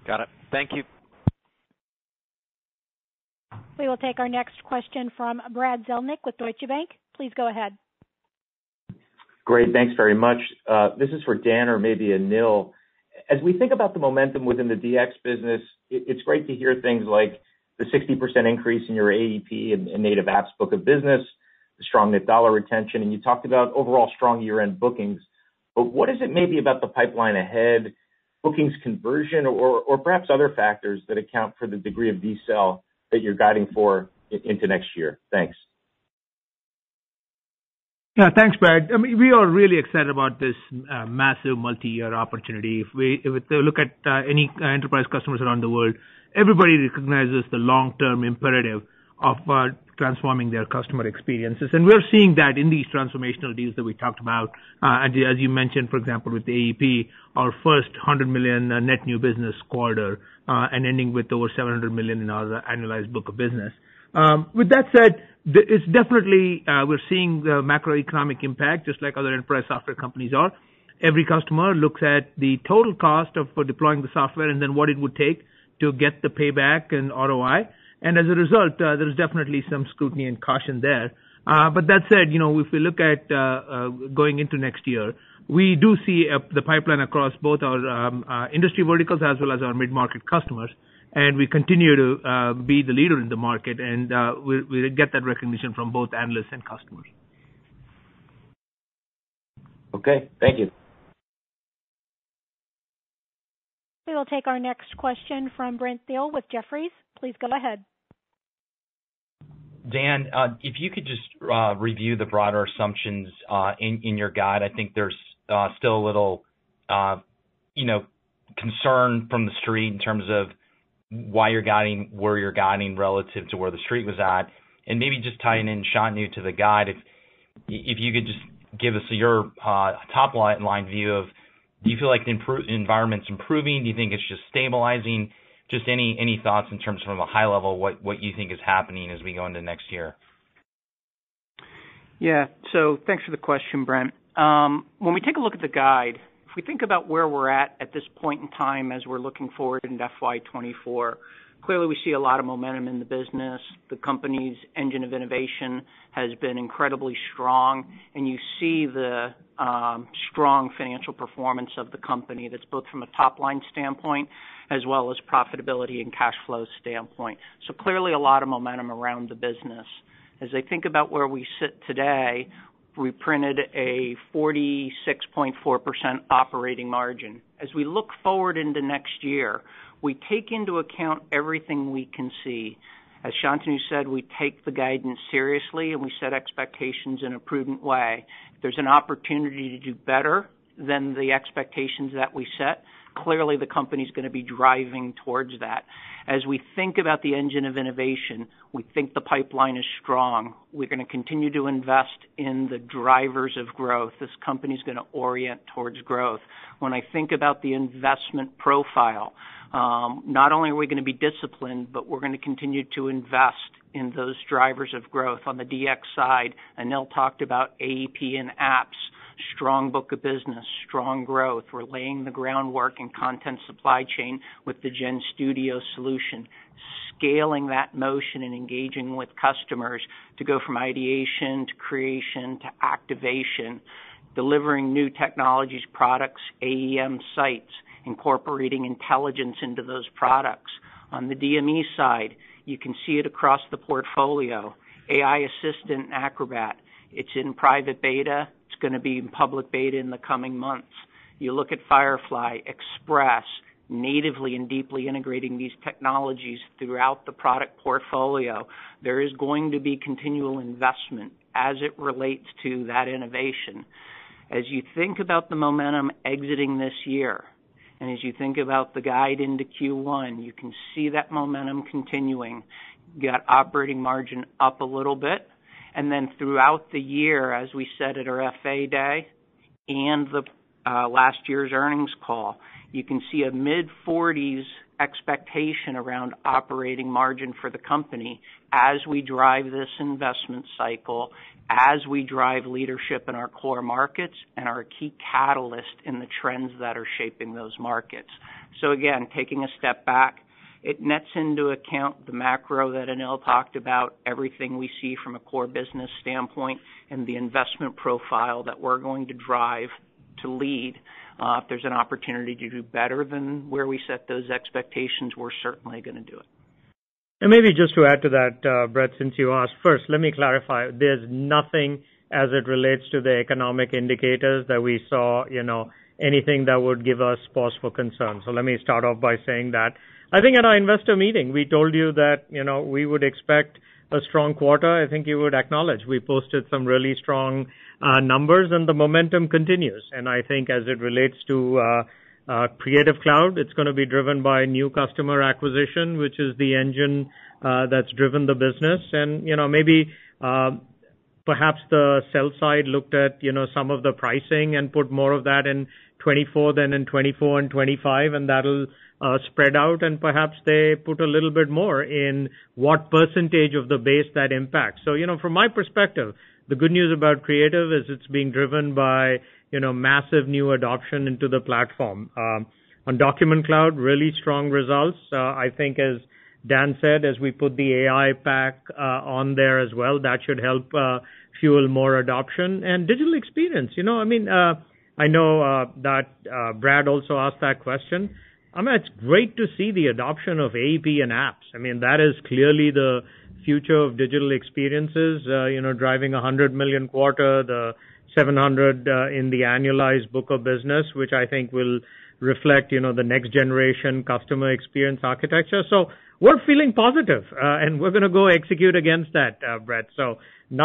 Got it. Thank you. We will take our next question from Brad Zelnick with Deutsche Bank. Please go ahead. Great. Thanks very much. Uh, this is for Dan or maybe Anil. As we think about the momentum within the D X business, it, it's great to hear things like the sixty percent increase in your A E P and, and native apps book of business, the strong net dollar retention, and you talked about overall strong year-end bookings. But what is it maybe about the pipeline ahead, bookings conversion, or, or perhaps other factors that account for the degree of decel that you're guiding for into next year? Thanks. Yeah, thanks, Brad. I mean, we are really excited about this uh, massive multi-year opportunity. If we, if we look at uh, any uh, enterprise customers around the world, everybody recognizes the long-term imperative of uh, transforming their customer experiences. And we're seeing that in these transformational deals that we talked about. Uh, as you mentioned, for example, with A E P, our first one hundred million uh, net new business quarter uh, and ending with over seven hundred million in our annualized book of business. Um, with that said, th it's definitely, uh, we're seeing the macroeconomic impact, just like other enterprise software companies are. Every customer looks at the total cost of for deploying the software and then what it would take to get the payback and R O I. And as a result, uh, there's definitely some scrutiny and caution there. Uh, but that said, you know, if we look at uh, uh, going into next year, we do see uh, the pipeline across both our um, uh, industry verticals as well as our mid-market customers. And we continue to uh, be the leader in the market, and uh, we, we get that recognition from both analysts and customers. Okay, thank you. We will take our next question from Brent Thill with Jefferies. Please go ahead. Dan, uh, if you could just uh, review the broader assumptions uh, in, in your guide. I think there's uh, still a little, uh, you know, concern from the street in terms of why you're guiding, where you're guiding relative to where the street was at. And maybe just tying in Shantanu to the guide, if, if you could just give us your uh, top line view of, do you feel like the improve, environment's improving? Do you think it's just stabilizing? Just any any thoughts in terms from a high level what, what you think is happening as we go into next year? Yeah, so thanks for the question, Brent. Um, when we take a look at the guide we think about where we're at at this point in time as we're looking forward into F Y twenty-four, clearly we see a lot of momentum in the business. The company's engine of innovation has been incredibly strong, and you see the um, strong financial performance of the company that's both from a top-line standpoint as well as profitability and cash flow standpoint. So clearly a lot of momentum around the business. As I think about where we sit today, we printed a forty-six point four percent operating margin. As we look forward into next year, we take into account everything we can see. As Shantanu said, we take the guidance seriously and we set expectations in a prudent way. If there's an opportunity to do better than the expectations that we set, clearly the company's going to be driving towards that. As we think about the engine of innovation, we think the pipeline is strong. We're going to continue to invest in the drivers of growth. This company's going to orient towards growth. When I think about the investment profile, um, not only are we going to be disciplined, but we're going to continue to invest in those drivers of growth. On the D X side, Anil talked about A E P and apps. Strong book of business, strong growth. We're laying the groundwork in content supply chain with the Gen Studio solution, scaling that motion and engaging with customers to go from ideation to creation to activation, delivering new technologies, products, A E M sites, incorporating intelligence into those products. On the D M E side, you can see it across the portfolio. A I Assistant and Acrobat, it's in private beta. It's going to be in public beta in the coming months. You look at Firefly, Express, natively and deeply integrating these technologies throughout the product portfolio. There is going to be continual investment as it relates to that innovation. As you think about the momentum exiting this year, and as you think about the guide into Q one, you can see that momentum continuing. You got operating margin up a little bit. And then throughout the year, as we said at our F A Day and the uh, last year's earnings call, you can see a mid forties expectation around operating margin for the company as we drive this investment cycle, as we drive leadership in our core markets and our key catalyst in the trends that are shaping those markets. So again, taking a step back, it nets into account the macro that Anil talked about, everything we see from a core business standpoint, and the investment profile that we're going to drive to lead. Uh, if there's an opportunity to do better than where we set those expectations, we're certainly going to do it. And maybe just to add to that, uh, Brett, since you asked, first, let me clarify. There's nothing as it relates to the economic indicators that we saw, you know, anything that would give us pause for concern. So let me start off by saying that. I think at our investor meeting, we told you that, you know, we would expect a strong quarter. I think you would acknowledge we posted some really strong uh, numbers, and the momentum continues. And I think as it relates to uh, uh, Creative Cloud, it's going to be driven by new customer acquisition, which is the engine uh, that's driven the business. And, you know, maybe uh, perhaps the sell side looked at, you know, some of the pricing and put more of that in twenty-four than in twenty-four and twenty-five, and that'll Uh, spread out, and perhaps they put a little bit more in what percentage of the base that impacts. So, you know, from my perspective, the good news about Creative is it's being driven by, you know, massive new adoption into the platform. Um, on Document Cloud, really strong results. Uh, I think, as Dan said, as we put the A I pack uh, on there as well, that should help uh, fuel more adoption. And digital experience, you know, I mean, uh, I know uh, that uh, Brad also asked that question. I mean, it's great to see the adoption of A E P and apps. I mean, that is clearly the future of digital experiences, uh, you know, driving one hundred million quarter, the seven hundred uh, in the annualized book of business, which I think will reflect, you know, the next generation customer experience architecture. So we're feeling positive, uh, and we're going to go execute against that, uh, Brett. So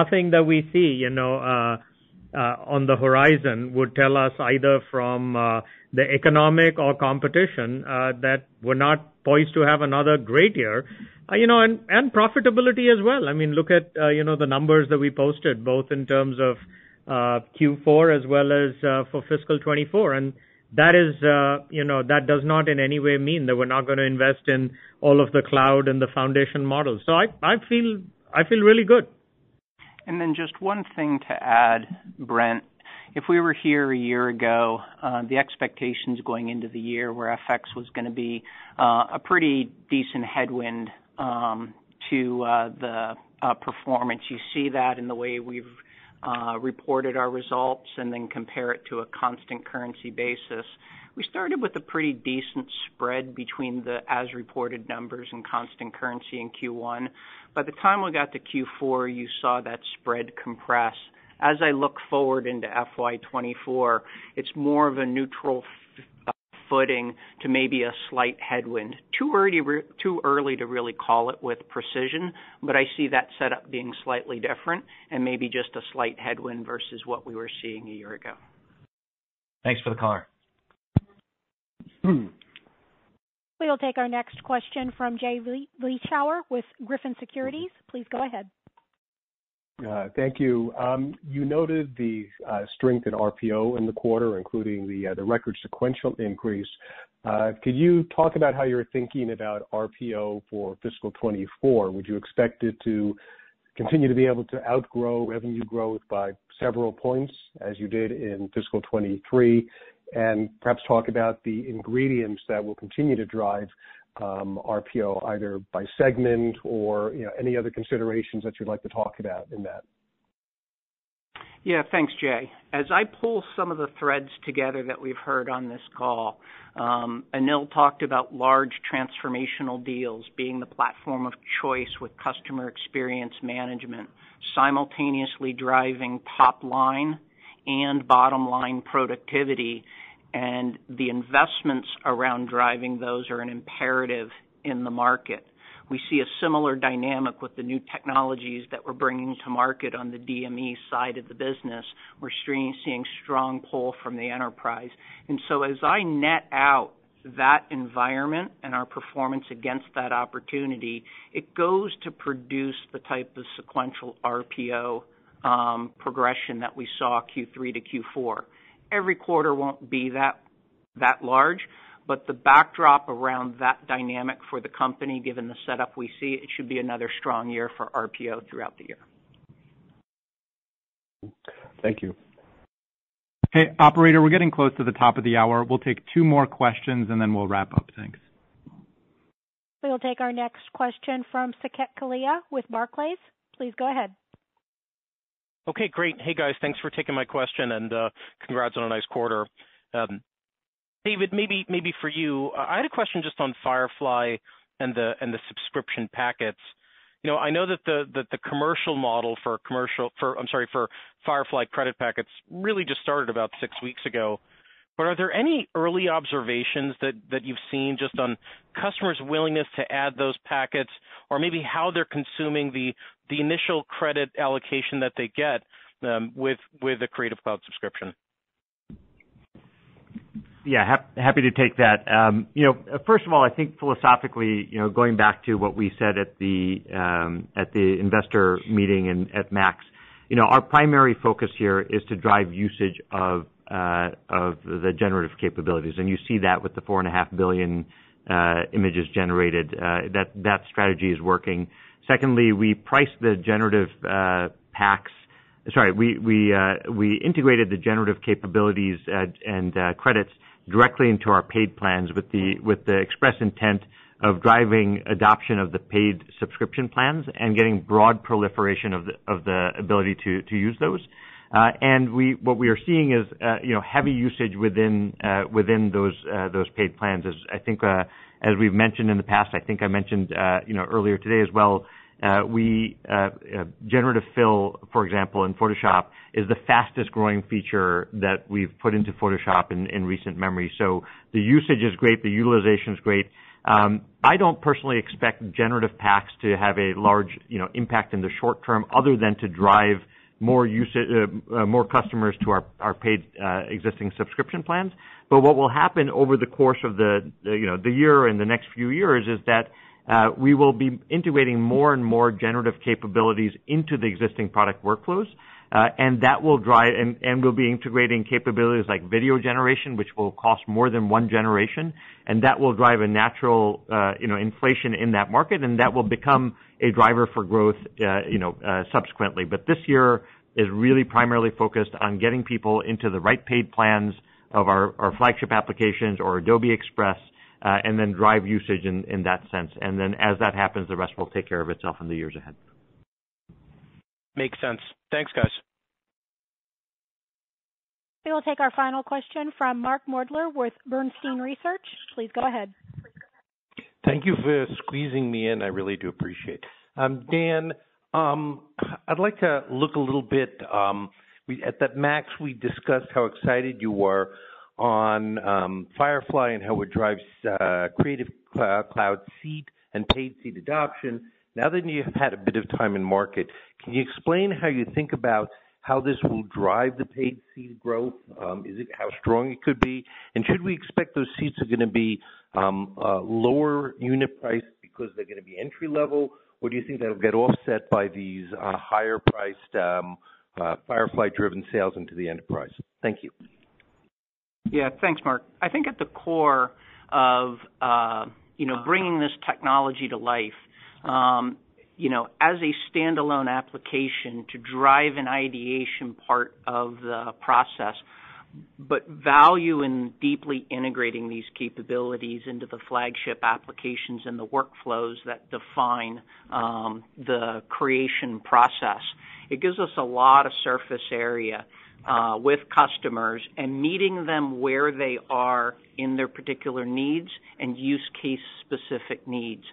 nothing that we see, you know, uh, Uh, on the horizon would tell us either from uh, the economic or competition uh, that we're not poised to have another great year, uh, you know, and, and profitability as well. I mean, look at, uh, you know, the numbers that we posted, both in terms of uh, Q four as well as uh, for fiscal twenty-four. And that is, uh, you know, that does not in any way mean that we're not going to invest in all of the cloud and the foundation models. So I, I feel I feel really good. And then just one thing to add, Brent, if we were here a year ago, uh, the expectations going into the year were F X was going to be uh, a pretty decent headwind um, to uh, the uh, performance. You see that in the way we've uh, reported our results and then compare it to a constant currency basis. We started with a pretty decent spread between the as-reported numbers and constant currency in Q one. By the time we got to Q four, you saw that spread compress. As I look forward into F Y twenty-four, it's more of a neutral uh, footing to maybe a slight headwind. Too early, too early to really call it with precision, but I see that setup being slightly different and maybe just a slight headwind versus what we were seeing a year ago. Thanks for the color. Hmm. We'll take our next question from Jay Vleeschhouwer with Griffin Securities. Please go ahead. Uh, thank you. Um, you noted the uh, strength in R P O in the quarter, including the uh, the record sequential increase. Uh, could you talk about how you're thinking about R P O for fiscal twenty-four? Would you expect it to continue to be able to outgrow revenue growth by several points, as you did in fiscal twenty-three? And perhaps talk about the ingredients that will continue to drive um, R P O, either by segment or, you know, any other considerations that you'd like to talk about in that. Yeah, thanks, Jay. As I pull some of the threads together that we've heard on this call, um, Anil talked about large transformational deals being the platform of choice with customer experience management, simultaneously driving top line and bottom line productivity, and the investments around driving those are an imperative in the market. We see a similar dynamic with the new technologies that we're bringing to market on the D M E side of the business. We're seeing strong pull from the enterprise. And so as I net out that environment and our performance against that opportunity, it goes to produce the type of sequential R P O Um, progression that we saw Q three to Q four. Every quarter won't be that that large, but the backdrop around that dynamic for the company, given the setup we see, it should be another strong year for R P O throughout the year. Thank you. Hey, operator, we're getting close to the top of the hour. We'll take two more questions and then we'll wrap up. Thanks. We'll take our next question from Saket Kalia with Barclays. Please go ahead. Okay, great. Hey, guys, thanks for taking my question, and uh, congrats on a nice quarter. Um, David, maybe maybe for you, I had a question just on Firefly and the and the subscription packets. You know, I know that the that the commercial model for commercial for I'm sorry for Firefly credit packets really just started about six weeks ago. But are there any early observations that that you've seen just on customers' willingness to add those packets, or maybe how they're consuming the the initial credit allocation that they get um, with with a Creative Cloud subscription? Yeah, hap- happy to take that. Um, you know, first of all, I think philosophically, you know, going back to what we said at the um, at the investor meeting and at Max, you know, our primary focus here is to drive usage of uh, of the generative capabilities, and you see that with the four and a half billion uh, images generated. Uh, that that strategy is working. Secondly, we priced the generative uh, packs. Sorry, we we uh, we integrated the generative capabilities and, and uh, credits directly into our paid plans with the with the express intent of driving adoption of the paid subscription plans and getting broad proliferation of the of the ability to to use those. Uh, and we what we are seeing is uh, you know heavy usage within uh, within those uh, those paid plans. As I think uh, as we've mentioned in the past, I think I mentioned uh, you know earlier today as well. Uh, we uh, uh, Generative Fill, for example, in Photoshop is the fastest growing feature that we've put into Photoshop in, in recent memory. So the usage is great, the utilization is great. Um, I don't personally expect generative packs to have a large you know impact in the short term, other than to drive more usage, uh, uh, more customers to our our paid uh, existing subscription plans. But what will happen over the course of the, the you know the year and the next few years is that uh, we will be integrating more and more generative capabilities into the existing product workflows, uh, and that will drive and and we'll be integrating capabilities like video generation, which will cost more than one generation, and that will drive a natural uh, you know inflation in that market, and that will become a driver for growth, uh, you know, uh, subsequently. But this year, is really primarily focused on getting people into the right paid plans of our, our flagship applications or Adobe Express, uh, and then drive usage in, in that sense. And then as that happens, the rest will take care of itself in the years ahead. Makes sense. Thanks, guys. We will take our final question from Mark Moerdler with Bernstein Research. Please go ahead. Thank you for squeezing me in. I really do appreciate it. Um, Dan, um, I'd like to look a little bit. Um, we, at that Max, we discussed how excited you were on um, Firefly and how it drives uh, Creative Cloud seat and paid seat adoption. Now that you've had a bit of time in market, can you explain how you think about how this will drive the paid seat growth? Um, is it how strong it could be? And should we expect those seats are going to be um, uh, lower unit price because they're going to be entry level? Or do you think that will get offset by these uh, higher priced um, uh, Firefly-driven sales into the enterprise? Thank you. Yeah, thanks, Mark. I think at the core of uh, you know bringing this technology to life, um, you know, as a standalone application to drive an ideation part of the process, but value in deeply integrating these capabilities into the flagship applications and the workflows that define um, the creation process. It gives us a lot of surface area uh, with customers and meeting them where they are in their particular needs and use case specific needs.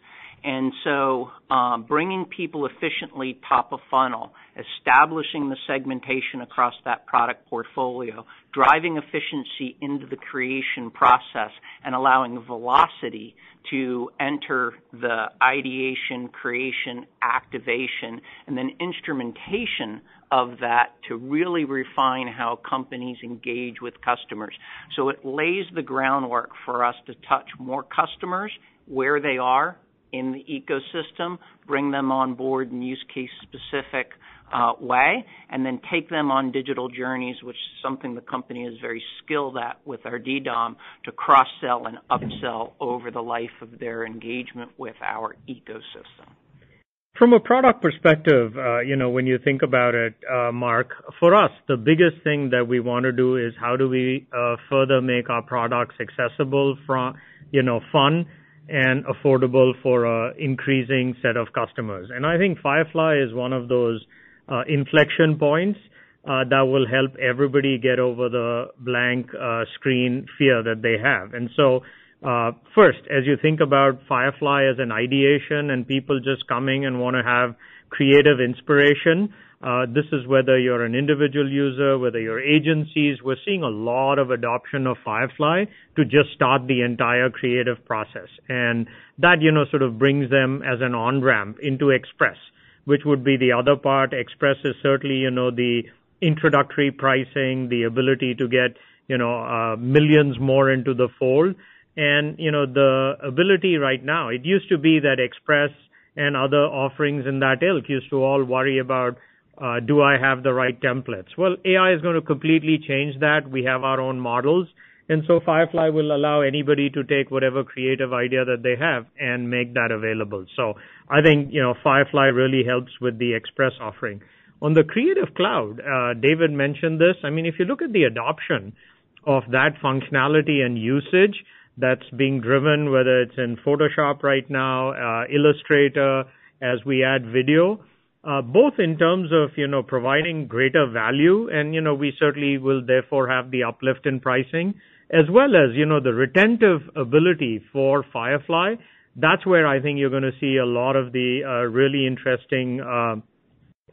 And so um, bringing people efficiently top of funnel, establishing the segmentation across that product portfolio, driving efficiency into the creation process, and allowing velocity to enter the ideation, creation, activation, and then instrumentation of that to really refine how companies engage with customers. So it lays the groundwork for us to touch more customers where they are in the ecosystem, bring them on board in use case specific uh, way, and then take them on digital journeys, which is something the company is very skilled at with our D DOM, to cross-sell and upsell over the life of their engagement with our ecosystem. From a product perspective, uh, you know, when you think about it, uh, Mark, for us, the biggest thing that we want to do is how do we uh, further make our products accessible, from, you know, fun, and affordable for an increasing set of customers. And I think Firefly is one of those uh, inflection points uh, that will help everybody get over the blank uh, screen fear that they have. And so uh, first, as you think about Firefly as an ideation and people just coming and want to have creative inspiration, uh, this is whether you're an individual user, whether you're agencies. We're seeing a lot of adoption of Firefly to just start the entire creative process. And that, you know, sort of brings them as an on-ramp into Express, which would be the other part. Express is certainly, you know, the introductory pricing, the ability to get, you know, uh, millions more into the fold. And, you know, the ability right now, it used to be that Express and other offerings in that ilk used to all worry about, uh, do I have the right templates? Well, A I is going to completely change that. We have our own models. And so Firefly will allow anybody to take whatever creative idea that they have and make that available. So I think, you know, Firefly really helps with the Express offering. On the Creative Cloud, uh, David mentioned this. I mean, if you look at the adoption of that functionality and usage, that's being driven, whether it's in Photoshop right now, uh, Illustrator, as we add video, uh, both in terms of, you know, providing greater value. And, you know, we certainly will therefore have the uplift in pricing, as well as, you know, the retentive ability for Firefly. That's where I think you're going to see a lot of the uh, really interesting uh,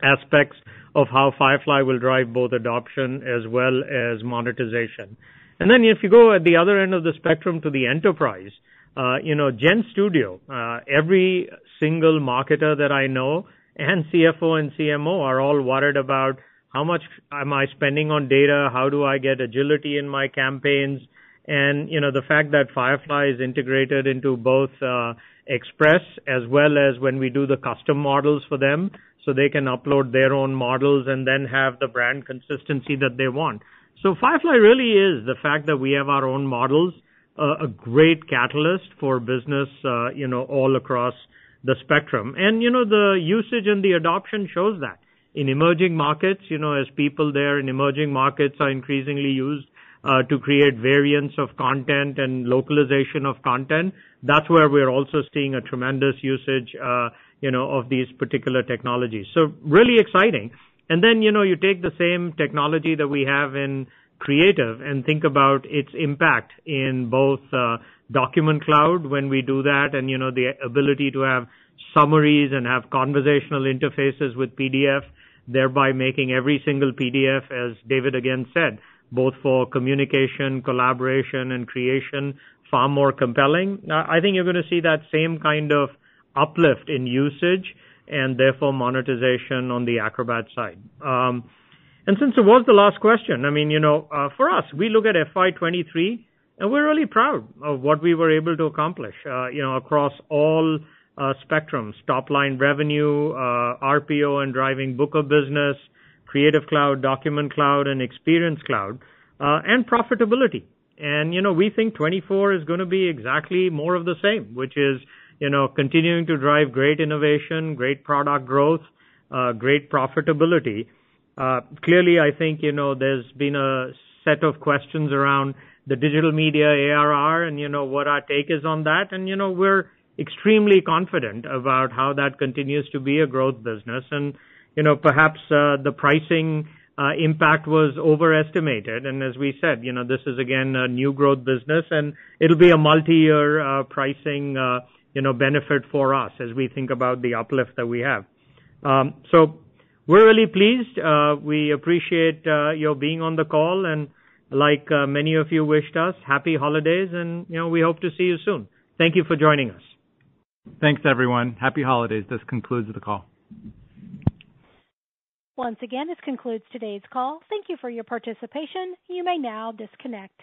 aspects of how Firefly will drive both adoption as well as monetization. And then if you go at the other end of the spectrum to the enterprise, uh, you know, Gen Studio, uh, every single marketer that I know and C F O and C M O are all worried about how much am I spending on data, how do I get agility in my campaigns, and, you know, the fact that Firefly is integrated into both uh, Express as well as when we do the custom models for them so they can upload their own models and then have the brand consistency that they want. So Firefly really is the fact that we have our own models, uh, a great catalyst for business, uh, you know, all across the spectrum. And, you know, the usage and the adoption shows that. in emerging markets, you know, as people there in emerging markets are increasingly used uh, to create variants of content and localization of content, that's where we're also seeing a tremendous usage, uh, you know, of these particular technologies. So really exciting. And then, you know, you take the same technology that we have in Creative and think about its impact in both uh, Document Cloud when we do that, and, you know, the ability to have summaries and have conversational interfaces with P D F, thereby making every single P D F, as David again said, both for communication, collaboration, and creation, far more compelling. I think you're going to see that same kind of uplift in usage and therefore monetization on the Acrobat side. Um, and since it was the last question, I mean, you know, uh, for us, we look at F Y twenty-three, and we're really proud of what we were able to accomplish, uh, you know, across all Uh, spectrums, top-line revenue, uh, R P O and driving book of business, Creative Cloud, Document Cloud, and Experience Cloud, uh, and profitability. And, you know, we think twenty-four is going to be exactly more of the same, which is, you know, continuing to drive great innovation, great product growth, uh, great profitability. Uh, clearly, I think, you know, there's been a set of questions around the digital media A R R and, you know, what our take is on that. And, you know, we're extremely confident about how that continues to be a growth business. And, you know, perhaps uh, the pricing uh, impact was overestimated. And as we said, you know, this is, again, a new growth business, and it'll be a multi-year uh, pricing, uh, you know, benefit for us as we think about the uplift that we have. Um, so we're really pleased. Uh, we appreciate uh, your being on the call. And like uh, many of you wished us, happy holidays. And, you know, we hope to see you soon. Thank you for joining us. Thanks, everyone. Happy holidays. This concludes the call. Once again, this concludes today's call. Thank you for your participation. You may now disconnect.